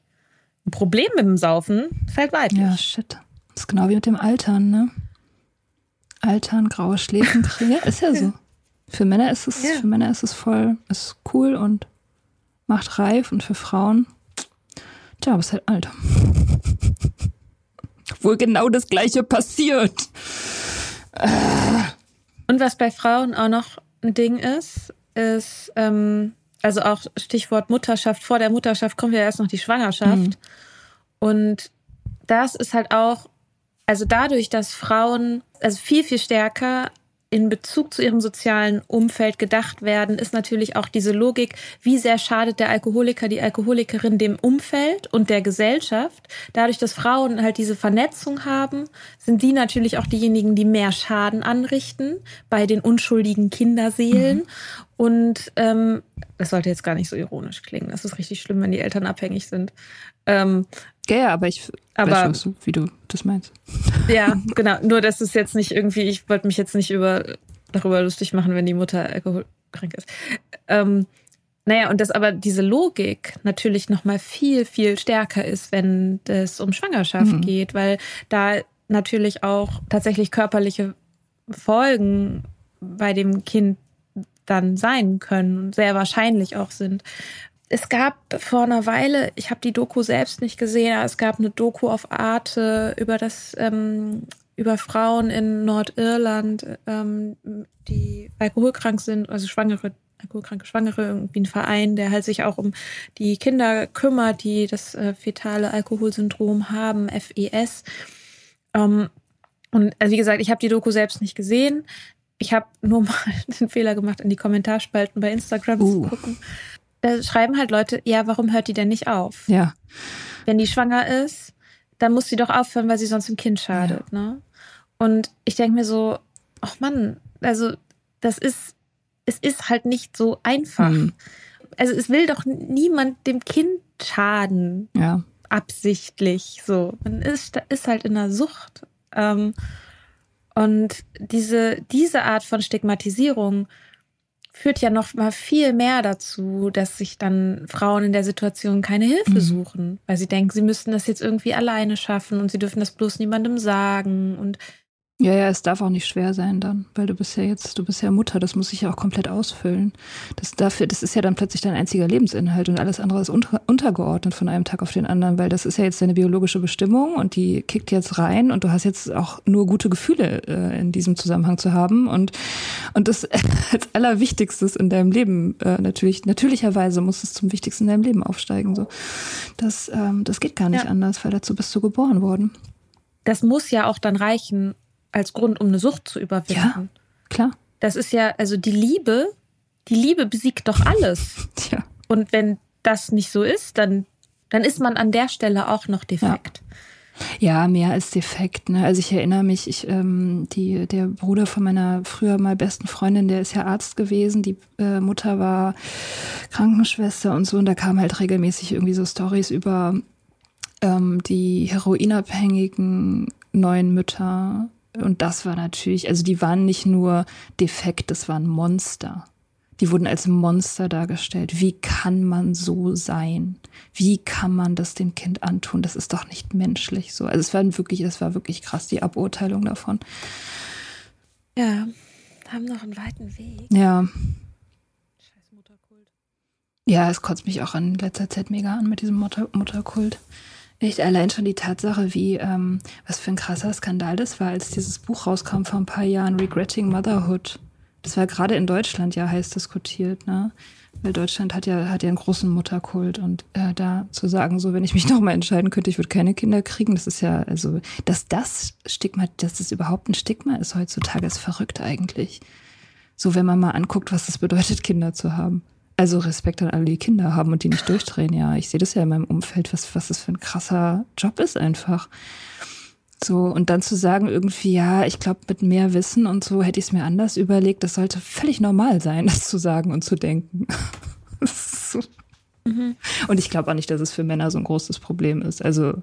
Ein Problem mit dem Saufen ist halt weiblich. Ja, shit. Das ist genau wie mit dem Altern, ne? Altern, graue Schläfen, ja, ist ja so. Für Männer ist es voll, ist cool und macht reif und für Frauen, tja, aber es ist halt Alter. Wohl genau das Gleiche passiert. Und was bei Frauen auch noch ein Ding ist, also auch Stichwort Mutterschaft, vor der Mutterschaft kommt ja erst noch die Schwangerschaft. Mhm. Und das ist halt auch, also dadurch, dass Frauen also viel, viel stärker in Bezug zu ihrem sozialen Umfeld gedacht werden, ist natürlich auch diese Logik, wie sehr schadet der Alkoholiker, die Alkoholikerin dem Umfeld und der Gesellschaft. Dadurch, dass Frauen halt diese Vernetzung haben, sind die natürlich auch diejenigen, die mehr Schaden anrichten bei den unschuldigen Kinderseelen. Mhm. Und das sollte jetzt gar nicht so ironisch klingen. Das ist richtig schlimm, wenn die Eltern abhängig sind. Ja, aber ich weiß schon, wie du das meinst. Ja, genau. Nur, dass es jetzt nicht irgendwie, ich wollte mich jetzt nicht darüber lustig machen, wenn die Mutter alkoholkrank ist. Und dass aber diese Logik natürlich nochmal viel, viel stärker ist, wenn es um Schwangerschaft geht, weil da natürlich auch tatsächlich körperliche Folgen bei dem Kind dann sein können und sehr wahrscheinlich auch sind. Es gab vor einer Weile, ich habe die Doku selbst nicht gesehen, aber es gab eine Doku auf Arte über das über Frauen in Nordirland, die alkoholkrank sind, also alkoholkranke Schwangere, irgendwie ein Verein, der halt sich auch um die Kinder kümmert, die das fetale Alkoholsyndrom haben, FES. Und also wie gesagt, ich habe die Doku selbst nicht gesehen. Ich habe nur mal den Fehler gemacht, in die Kommentarspalten bei Instagram zu gucken. Da schreiben halt Leute, ja, warum hört die denn nicht auf? Ja. Wenn die schwanger ist, dann muss sie doch aufhören, weil sie sonst dem Kind schadet. Ja. Ne? Und ich denke mir so, ach Mann, also es ist halt nicht so einfach. Mhm. also es will doch niemand dem Kind schaden. Ja. Absichtlich so. Man ist halt in der Sucht. Und diese Art von Stigmatisierung führt ja noch mal viel mehr dazu, dass sich dann Frauen in der Situation keine Hilfe suchen, weil sie denken, sie müssten das jetzt irgendwie alleine schaffen und sie dürfen das bloß niemandem sagen. Und ja, es darf auch nicht schwer sein dann, weil du bist ja Mutter, das muss sich ja auch komplett ausfüllen. Das ist ja dann plötzlich dein einziger Lebensinhalt und alles andere ist untergeordnet von einem Tag auf den anderen, weil das ist ja jetzt deine biologische Bestimmung und die kickt jetzt rein und du hast jetzt auch nur gute Gefühle in diesem Zusammenhang zu haben und das als Allerwichtigstes in deinem Leben natürlicherweise muss es zum Wichtigsten in deinem Leben aufsteigen. So. Das geht gar nicht anders, weil dazu bist du geboren worden. Das muss ja auch dann reichen, als Grund, um eine Sucht zu überwinden. Ja, klar. Das ist ja, also die Liebe besiegt doch alles. Tja. Und wenn das nicht so ist, dann ist man an der Stelle auch noch defekt. Ja, mehr als defekt. Ne? Also ich erinnere mich, der Bruder von meiner früher mal besten Freundin, der ist ja Arzt gewesen, die Mutter war Krankenschwester und so und da kamen halt regelmäßig irgendwie so Storys über die heroinabhängigen neuen Mütter. Und das war natürlich, also die waren nicht nur defekt, das waren Monster. Die wurden als Monster dargestellt. Wie kann man so sein? Wie kann man das dem Kind antun? Das ist doch nicht menschlich so. Also das war wirklich krass, die Aburteilung davon. Ja, haben noch einen weiten Weg. Ja. Scheiß Mutterkult. Ja, es kotzt mich auch in letzter Zeit mega an mit diesem Mutterkult. Echt allein schon die Tatsache, wie was für ein krasser Skandal das war, als dieses Buch rauskam vor ein paar Jahren, Regretting Motherhood. Das war gerade in Deutschland ja heiß diskutiert, ne? Weil Deutschland hat ja einen großen Mutterkult und da zu sagen, so wenn ich mich nochmal entscheiden könnte, ich würde keine Kinder kriegen, das ist ja, also dass das überhaupt ein Stigma ist heutzutage, ist verrückt eigentlich. So wenn man mal anguckt, was das bedeutet, Kinder zu haben. Also Respekt an alle, die Kinder haben und die nicht durchdrehen. Ja, ich sehe das ja in meinem Umfeld, was das für ein krasser Job ist einfach. So, und dann zu sagen irgendwie, ja, ich glaube, mit mehr Wissen und so hätte ich es mir anders überlegt. Das sollte völlig normal sein, das zu sagen und zu denken. So. Mhm. Und ich glaube auch nicht, dass es für Männer so ein großes Problem ist. Also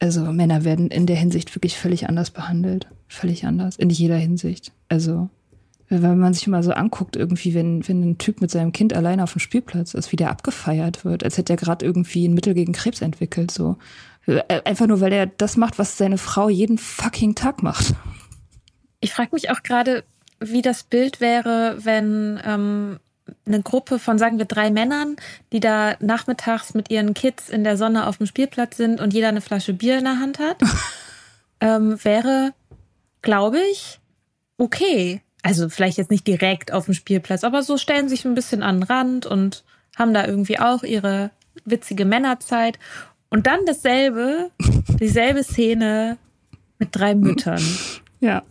Männer werden in der Hinsicht wirklich völlig anders behandelt. Völlig anders, in jeder Hinsicht. Also wenn man sich mal so anguckt, irgendwie, wenn ein Typ mit seinem Kind alleine auf dem Spielplatz ist, wie der abgefeiert wird, als hätte er gerade irgendwie ein Mittel gegen Krebs entwickelt, so. Einfach nur, weil er das macht, was seine Frau jeden fucking Tag macht. Ich frage mich auch gerade, wie das Bild wäre, wenn eine Gruppe von, sagen wir, 3 Männern, die da nachmittags mit ihren Kids in der Sonne auf dem Spielplatz sind und jeder eine Flasche Bier in der Hand hat, wäre, glaube ich, okay. Also vielleicht jetzt nicht direkt auf dem Spielplatz, aber so stellen sich ein bisschen an den Rand und haben da irgendwie auch ihre witzige Männerzeit. Und dann dieselbe Szene mit 3 Müttern. Ja.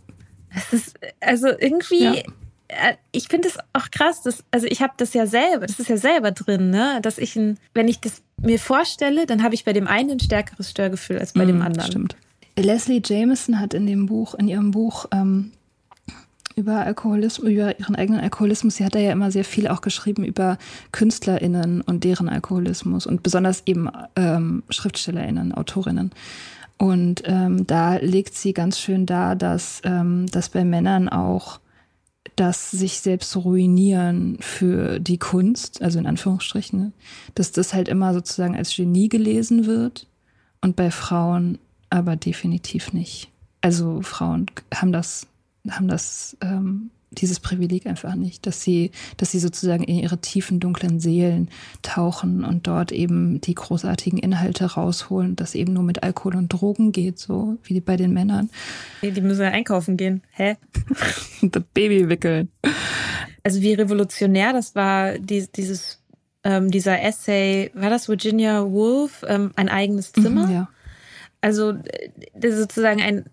Das ist, also irgendwie, ich finde es auch krass, also ich habe das ist ja selber drin, ne? Dass ich, wenn ich das mir vorstelle, dann habe ich bei dem einen ein stärkeres Störgefühl als bei dem anderen. Stimmt. Leslie Jameson hat in ihrem Buch, über ihren eigenen Alkoholismus. Sie hat da ja immer sehr viel auch geschrieben über KünstlerInnen und deren Alkoholismus und besonders eben SchriftstellerInnen, AutorInnen. Und da legt sie ganz schön dar, dass bei Männern auch das sich selbst ruinieren für die Kunst, also in Anführungsstrichen, ne? Dass das halt immer sozusagen als Genie gelesen wird und bei Frauen aber definitiv nicht. Also Frauen haben dieses Privileg einfach nicht, dass sie sozusagen in ihre tiefen, dunklen Seelen tauchen und dort eben die großartigen Inhalte rausholen, dass eben nur mit Alkohol und Drogen geht, so wie bei den Männern. Die müssen ja einkaufen gehen. Hä? Das Baby wickeln. Also wie revolutionär das war, dieser Essay, war das Virginia Woolf, ein eigenes Zimmer? Ja. Also das ist sozusagen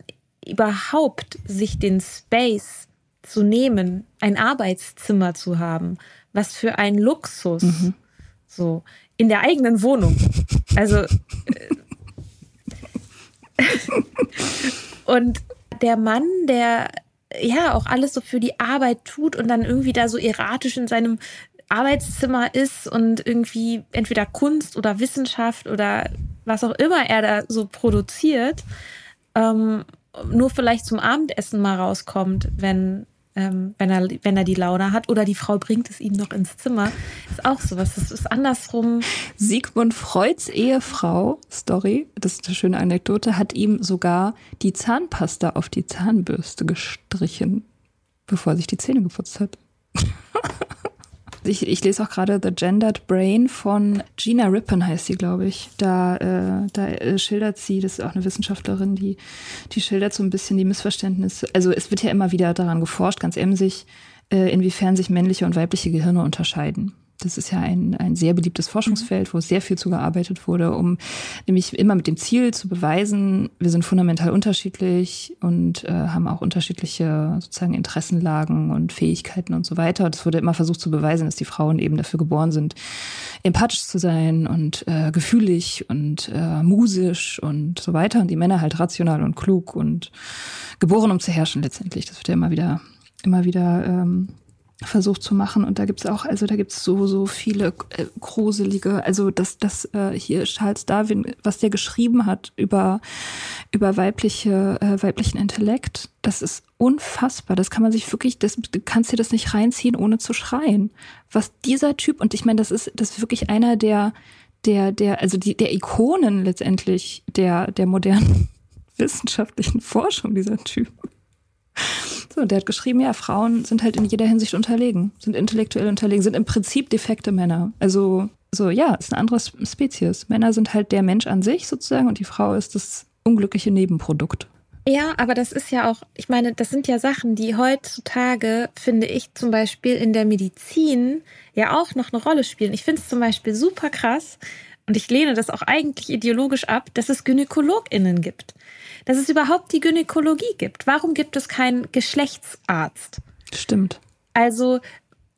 überhaupt sich den Space zu nehmen, ein Arbeitszimmer zu haben. Was für ein Luxus. Mhm. So, in der eigenen Wohnung. Also und der Mann, der ja auch alles so für die Arbeit tut und dann irgendwie da so erratisch in seinem Arbeitszimmer ist und irgendwie entweder Kunst oder Wissenschaft oder was auch immer er da so produziert, nur vielleicht zum Abendessen mal rauskommt, wenn er die Laune hat oder die Frau bringt es ihm noch ins Zimmer. Ist auch sowas, das ist andersrum. Sigmund Freuds Ehefrau, Story, das ist eine schöne Anekdote, hat ihm sogar die Zahnpasta auf die Zahnbürste gestrichen, bevor er sich die Zähne geputzt hat. Ich lese auch gerade The Gendered Brain von Gina Rippon, heißt sie, glaube ich. Da schildert sie, das ist auch eine Wissenschaftlerin, die schildert so ein bisschen die Missverständnisse. Also es wird ja immer wieder daran geforscht, ganz emsig, inwiefern sich männliche und weibliche Gehirne unterscheiden. Das ist ja ein sehr beliebtes Forschungsfeld, wo sehr viel zugearbeitet wurde, um nämlich immer mit dem Ziel zu beweisen, wir sind fundamental unterschiedlich und haben auch unterschiedliche sozusagen Interessenlagen und Fähigkeiten und so weiter. Das wurde immer versucht zu beweisen, dass die Frauen eben dafür geboren sind, empathisch zu sein und gefühlig und musisch und so weiter. Und die Männer halt rational und klug und geboren, um zu herrschen letztendlich. Das wird ja immer wieder versucht zu machen, und da gibt's auch, also da gibt's so viele gruselige, also das hier Charles Darwin, was der geschrieben hat über weiblichen Intellekt, das ist unfassbar. Das kann man sich wirklich, du kannst dir das nicht reinziehen, ohne zu schreien. Was dieser Typ, und ich meine, das ist wirklich einer der Ikonen letztendlich der modernen wissenschaftlichen Forschung, dieser Typ. So, der hat geschrieben, ja, Frauen sind halt in jeder Hinsicht unterlegen, sind intellektuell unterlegen, sind im Prinzip defekte Männer. Also, so, ja, ist eine andere Spezies. Männer sind halt der Mensch an sich sozusagen und die Frau ist das unglückliche Nebenprodukt. Ja, aber das ist ja auch, ich meine, das sind ja Sachen, die heutzutage, finde ich, zum Beispiel in der Medizin ja auch noch eine Rolle spielen. Ich finde es zum Beispiel super krass, und ich lehne das auch eigentlich ideologisch ab, dass es GynäkologInnen gibt. Dass es überhaupt die Gynäkologie gibt. Warum gibt es keinen Geschlechtsarzt? Stimmt. Also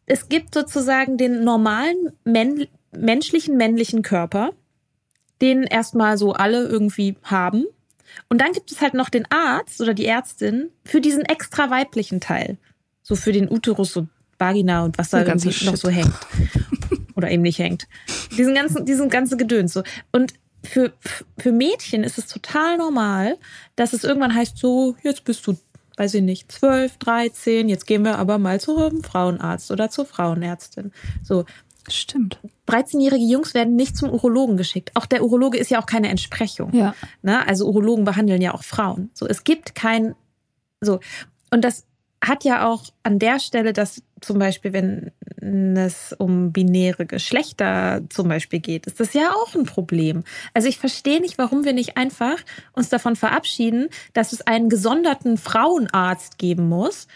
es gibt sozusagen den normalen menschlichen Körper, den erstmal so alle irgendwie haben. Und dann gibt es halt noch den Arzt oder die Ärztin für diesen extra weiblichen Teil. So für den Uterus und Vagina und was da irgendwie noch so hängt. Oder eben nicht hängt. Diesen ganzen Gedöns so. Und für Mädchen ist es total normal, dass es irgendwann heißt, so, jetzt bist du, weiß ich nicht, 12, 13, jetzt gehen wir aber mal zu einem Frauenarzt oder zur Frauenärztin. So. Stimmt. 13-jährige Jungs werden nicht zum Urologen geschickt. Auch der Urologe ist ja auch keine Entsprechung. Ja. Ne? Also Urologen behandeln ja auch Frauen. So, es gibt kein, so. Und das hat ja auch an der Stelle, dass zum Beispiel, wenn es um binäre Geschlechter zum Beispiel geht, ist das ja auch ein Problem. Also ich verstehe nicht, warum wir nicht einfach uns davon verabschieden, dass es einen gesonderten Frauenarzt geben muss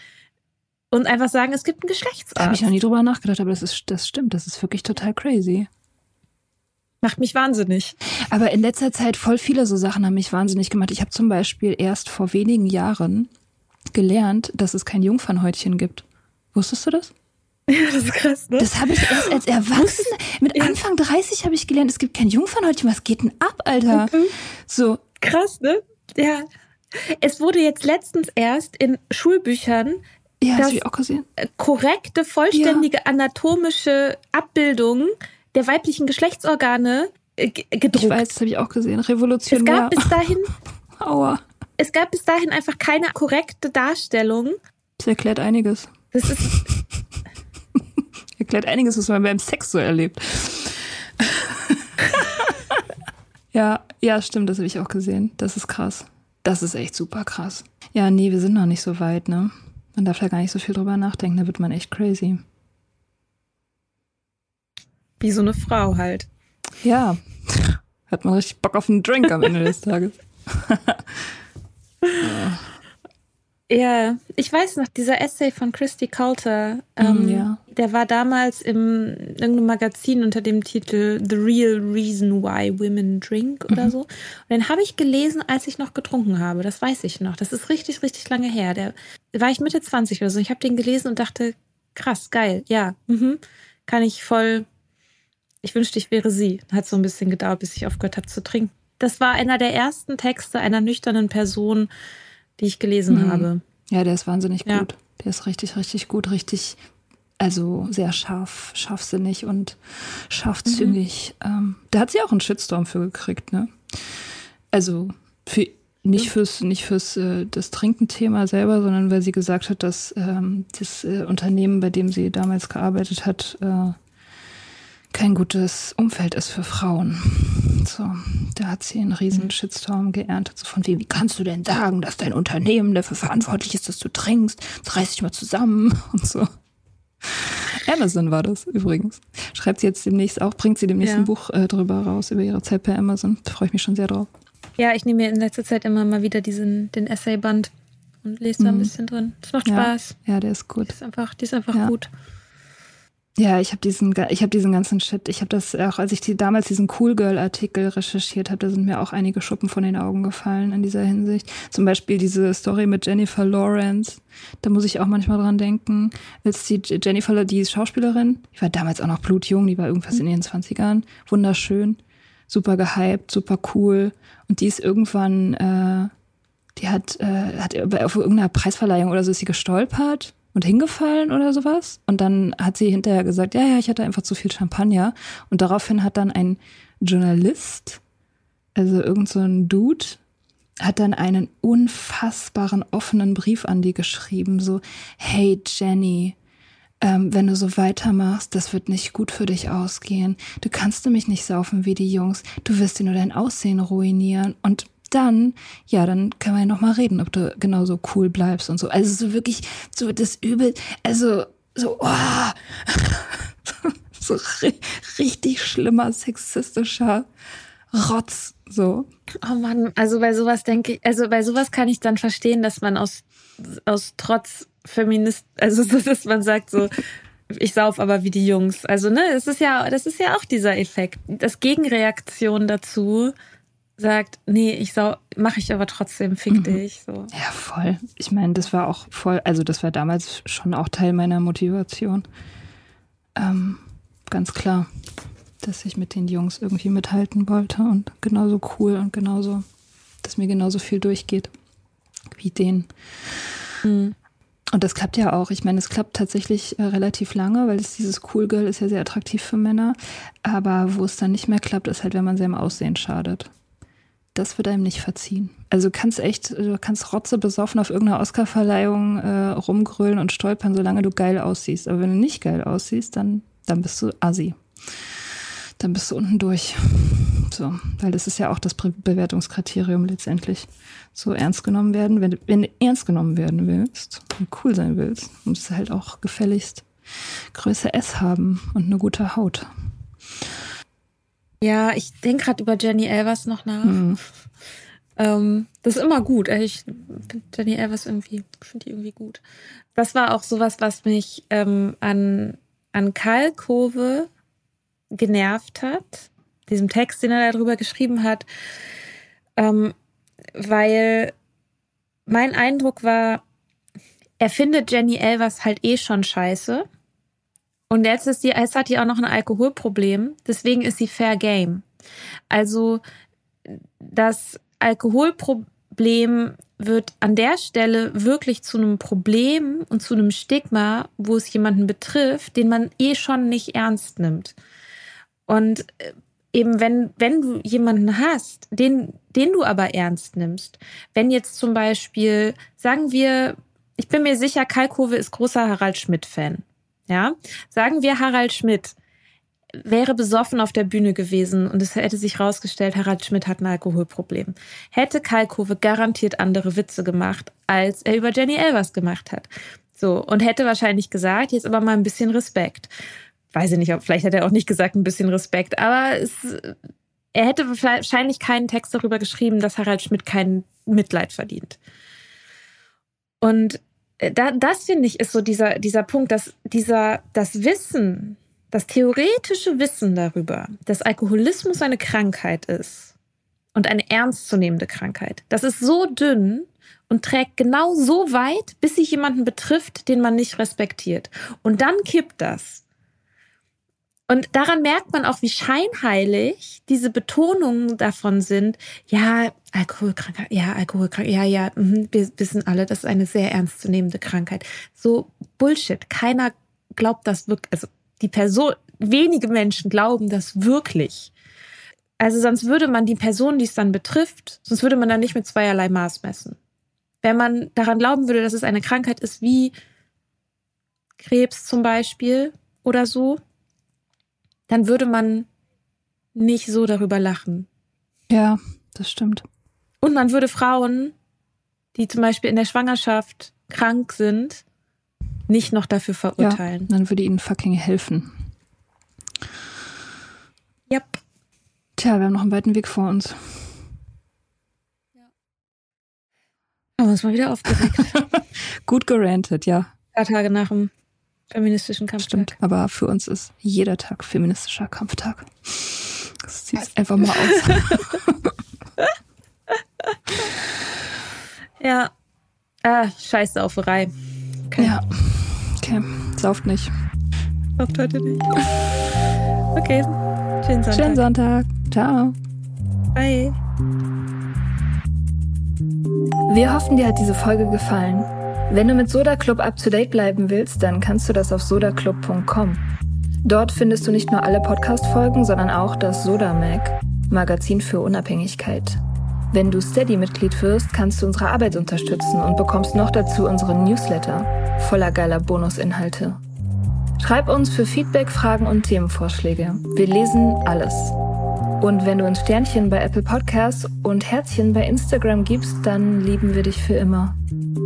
und einfach sagen, es gibt einen Geschlechtsarzt. Da habe ich noch nie drüber nachgedacht, aber das stimmt, das ist wirklich total crazy. Macht mich wahnsinnig. Aber in letzter Zeit voll viele so Sachen haben mich wahnsinnig gemacht. Ich habe zum Beispiel erst vor wenigen Jahren gelernt, dass es kein Jungfernhäutchen gibt. Wusstest du das? Ja, das ist krass, ne? Das habe ich erst als Erwachsene, mit Anfang 30 habe ich gelernt, es gibt kein Jungfernhäutchen. Was geht denn ab, Alter? Mhm. So. Krass, ne? Ja. Es wurde jetzt letztens erst in Schulbüchern das hab ich auch gesehen. Korrekte, vollständige anatomische Abbildung der weiblichen Geschlechtsorgane gedruckt. Ich weiß, das habe ich auch gesehen. Revolutionär. Es gab bis dahin einfach keine korrekte Darstellung. Das erklärt einiges. Das ist erklärt einiges, was man beim Sex so erlebt. Ja, stimmt, das habe ich auch gesehen. Das ist krass. Das ist echt super krass. Ja, nee, wir sind noch nicht so weit, ne? Man darf da gar nicht so viel drüber nachdenken, da wird man echt crazy. Wie so eine Frau halt. Ja, hat man richtig Bock auf einen Drink am Ende des Tages. Ja. Ja, ich weiß noch, dieser Essay von Christy Coulter, der war damals in irgendeinem Magazin unter dem Titel The Real Reason Why Women Drink oder so. Und den habe ich gelesen, als ich noch getrunken habe. Das weiß ich noch. Das ist richtig, richtig lange her. Da war ich Mitte 20 oder so. Ich habe den gelesen und dachte, krass, geil, ja. Mhm. Kann ich voll, ich wünschte, ich wäre sie. Hat so ein bisschen gedauert, bis ich aufgehört habe zu trinken. Das war einer der ersten Texte einer nüchternen Person, die ich gelesen habe. Ja, der ist wahnsinnig gut. Der ist richtig, richtig gut, richtig Also sehr scharfsinnig und scharfzüngig. Mhm. Da hat sie auch einen Shitstorm für gekriegt, ne? Also für, nicht fürs das Trinken-Thema selber, sondern weil sie gesagt hat, dass das Unternehmen, bei dem sie damals gearbeitet hat, kein gutes Umfeld ist für Frauen. So, da hat sie einen riesen Shitstorm geerntet. So von wegen, wie kannst du denn sagen, dass dein Unternehmen dafür verantwortlich ist, dass du trinkst? Jetzt reiß dich mal zusammen und so. Amazon war das übrigens. Schreibt sie jetzt demnächst auch, bringt sie demnächst ein Buch drüber raus, über ihre Zeit bei Amazon. Da freue ich mich schon sehr drauf. Ja, ich nehme mir in letzter Zeit immer mal wieder den Essayband und lese da ein bisschen drin. Das macht Spaß. Ja, der ist gut. Die ist einfach gut. Ja, ich habe diesen ganzen Shit. Ich habe das auch, als ich damals diesen Cool Girl-Artikel recherchiert habe, da sind mir auch einige Schuppen von den Augen gefallen in dieser Hinsicht. Zum Beispiel diese Story mit Jennifer Lawrence. Da muss ich auch manchmal dran denken, als die Jennifer, die ist Schauspielerin, die war damals auch noch blutjung, die war irgendwas in ihren 20ern, wunderschön, super gehypt, super cool. Und die ist irgendwann, die hat auf irgendeiner Preisverleihung oder so ist sie gestolpert. Und hingefallen oder sowas. Und dann hat sie hinterher gesagt, ja, ich hatte einfach zu viel Champagner. Und daraufhin hat dann ein Journalist, also irgend so ein Dude, hat dann einen unfassbaren offenen Brief an die geschrieben. So, hey Jenny, wenn du so weitermachst, das wird nicht gut für dich ausgehen. Du kannst nämlich nicht saufen wie die Jungs. Du wirst dir nur dein Aussehen ruinieren. Und dann können wir ja nochmal reden, ob du genauso cool bleibst und so. Also so wirklich, so das Übel, also so, oh, so richtig schlimmer, sexistischer Rotz, so. Oh Mann, also bei sowas kann ich dann verstehen, dass man aus Trotz Feminist, also so, dass man sagt so, ich sauf aber wie die Jungs. Also ne, das ist ja auch dieser Effekt. Das Gegenreaktion dazu sagt, nee, mache ich aber trotzdem, fick dich. So. Ja, voll. Ich meine, das war auch voll, also das war damals schon auch Teil meiner Motivation. Ganz klar, dass ich mit den Jungs irgendwie mithalten wollte und genauso cool und genauso, dass mir genauso viel durchgeht wie denen. Mhm. Und das klappt ja auch. Ich meine, es klappt tatsächlich relativ lange, weil dieses Cool Girl ist ja sehr attraktiv für Männer. Aber wo es dann nicht mehr klappt, ist halt, wenn man seinem Aussehen schadet. Das wird einem nicht verziehen. Also du kannst Rotze besoffen auf irgendeiner Oscarverleihung rumgrölen und stolpern, solange du geil aussiehst. Aber wenn du nicht geil aussiehst, dann bist du Assi. Dann bist du unten durch. So, weil das ist ja auch das Bewertungskriterium letztendlich. So ernst genommen werden. Wenn du ernst genommen werden willst und cool sein willst, musst du halt auch gefälligst Größe S haben und eine gute Haut. Ja, ich denke gerade über Jenny Elvers noch nach. Mhm. Das ist immer gut. Ich finde Jenny Elvers irgendwie gut. Das war auch sowas, was mich an Karl Kurve genervt hat, diesem Text, den er darüber geschrieben hat, weil mein Eindruck war, er findet Jenny Elvers halt eh schon scheiße. Und jetzt hat die auch noch ein Alkoholproblem, deswegen ist sie fair game. Also das Alkoholproblem wird an der Stelle wirklich zu einem Problem und zu einem Stigma, wo es jemanden betrifft, den man eh schon nicht ernst nimmt. Und eben wenn du jemanden hast, den du aber ernst nimmst, wenn jetzt zum Beispiel, sagen wir, ich bin mir sicher, Kalkofe ist großer Harald Schmidt-Fan. Ja, sagen wir, Harald Schmidt wäre besoffen auf der Bühne gewesen und es hätte sich rausgestellt, Harald Schmidt hat ein Alkoholproblem. Hätte Kalkofe garantiert andere Witze gemacht, als er über Jenny Elvers gemacht hat. So, und hätte wahrscheinlich gesagt, jetzt aber mal ein bisschen Respekt. Weiß ich nicht, vielleicht hat er auch nicht gesagt, ein bisschen Respekt, aber er hätte wahrscheinlich keinen Text darüber geschrieben, dass Harald Schmidt kein Mitleid verdient. Und das finde ich ist so dieser Punkt, dass das Wissen, das theoretische Wissen darüber, dass Alkoholismus eine Krankheit ist und eine ernstzunehmende Krankheit, das ist so dünn und trägt genau so weit, bis sich jemanden betrifft, den man nicht respektiert. Und dann kippt das. Und daran merkt man auch, wie scheinheilig diese Betonungen davon sind. Ja, Alkoholkrankheit, ja, Alkoholkrankheit, ja, wir wissen alle, das ist eine sehr ernstzunehmende Krankheit. So Bullshit. Keiner glaubt das wirklich, also die Person, wenige Menschen glauben das wirklich. Also sonst würde man die Person, die es dann betrifft, sonst würde man dann nicht mit zweierlei Maß messen. Wenn man daran glauben würde, dass es eine Krankheit ist wie Krebs zum Beispiel oder so, dann würde man nicht so darüber lachen. Ja, das stimmt. Und man würde Frauen, die zum Beispiel in der Schwangerschaft krank sind, nicht noch dafür verurteilen. Ja, dann würde ihnen fucking helfen. Yep. Tja, wir haben noch einen weiten Weg vor uns. Ja. Haben wir uns mal wieder aufgeregt. Gut gerantet, ja. Ein paar Tage nach dem feministischen Kampftag. Stimmt, aber für uns ist jeder Tag feministischer Kampftag. Das zieht's einfach mal aus. Ja. Scheiß Sauferei. Okay. Ja. Okay. Sauft nicht. Sauft heute nicht. Okay. Schönen Sonntag. Schönen Sonntag. Ciao. Bye. Wir hoffen, dir hat diese Folge gefallen. Wenn du mit Soda Club up to date bleiben willst, dann kannst du das auf sodaclub.com. Dort findest du nicht nur alle Podcast-Folgen, sondern auch das Soda Mag, Magazin für Unabhängigkeit. Wenn du Steady-Mitglied wirst, kannst du unsere Arbeit unterstützen und bekommst noch dazu unseren Newsletter, voller geiler Bonusinhalte. Schreib uns für Feedback, Fragen und Themenvorschläge. Wir lesen alles. Und wenn du uns Sternchen bei Apple Podcasts und Herzchen bei Instagram gibst, dann lieben wir dich für immer.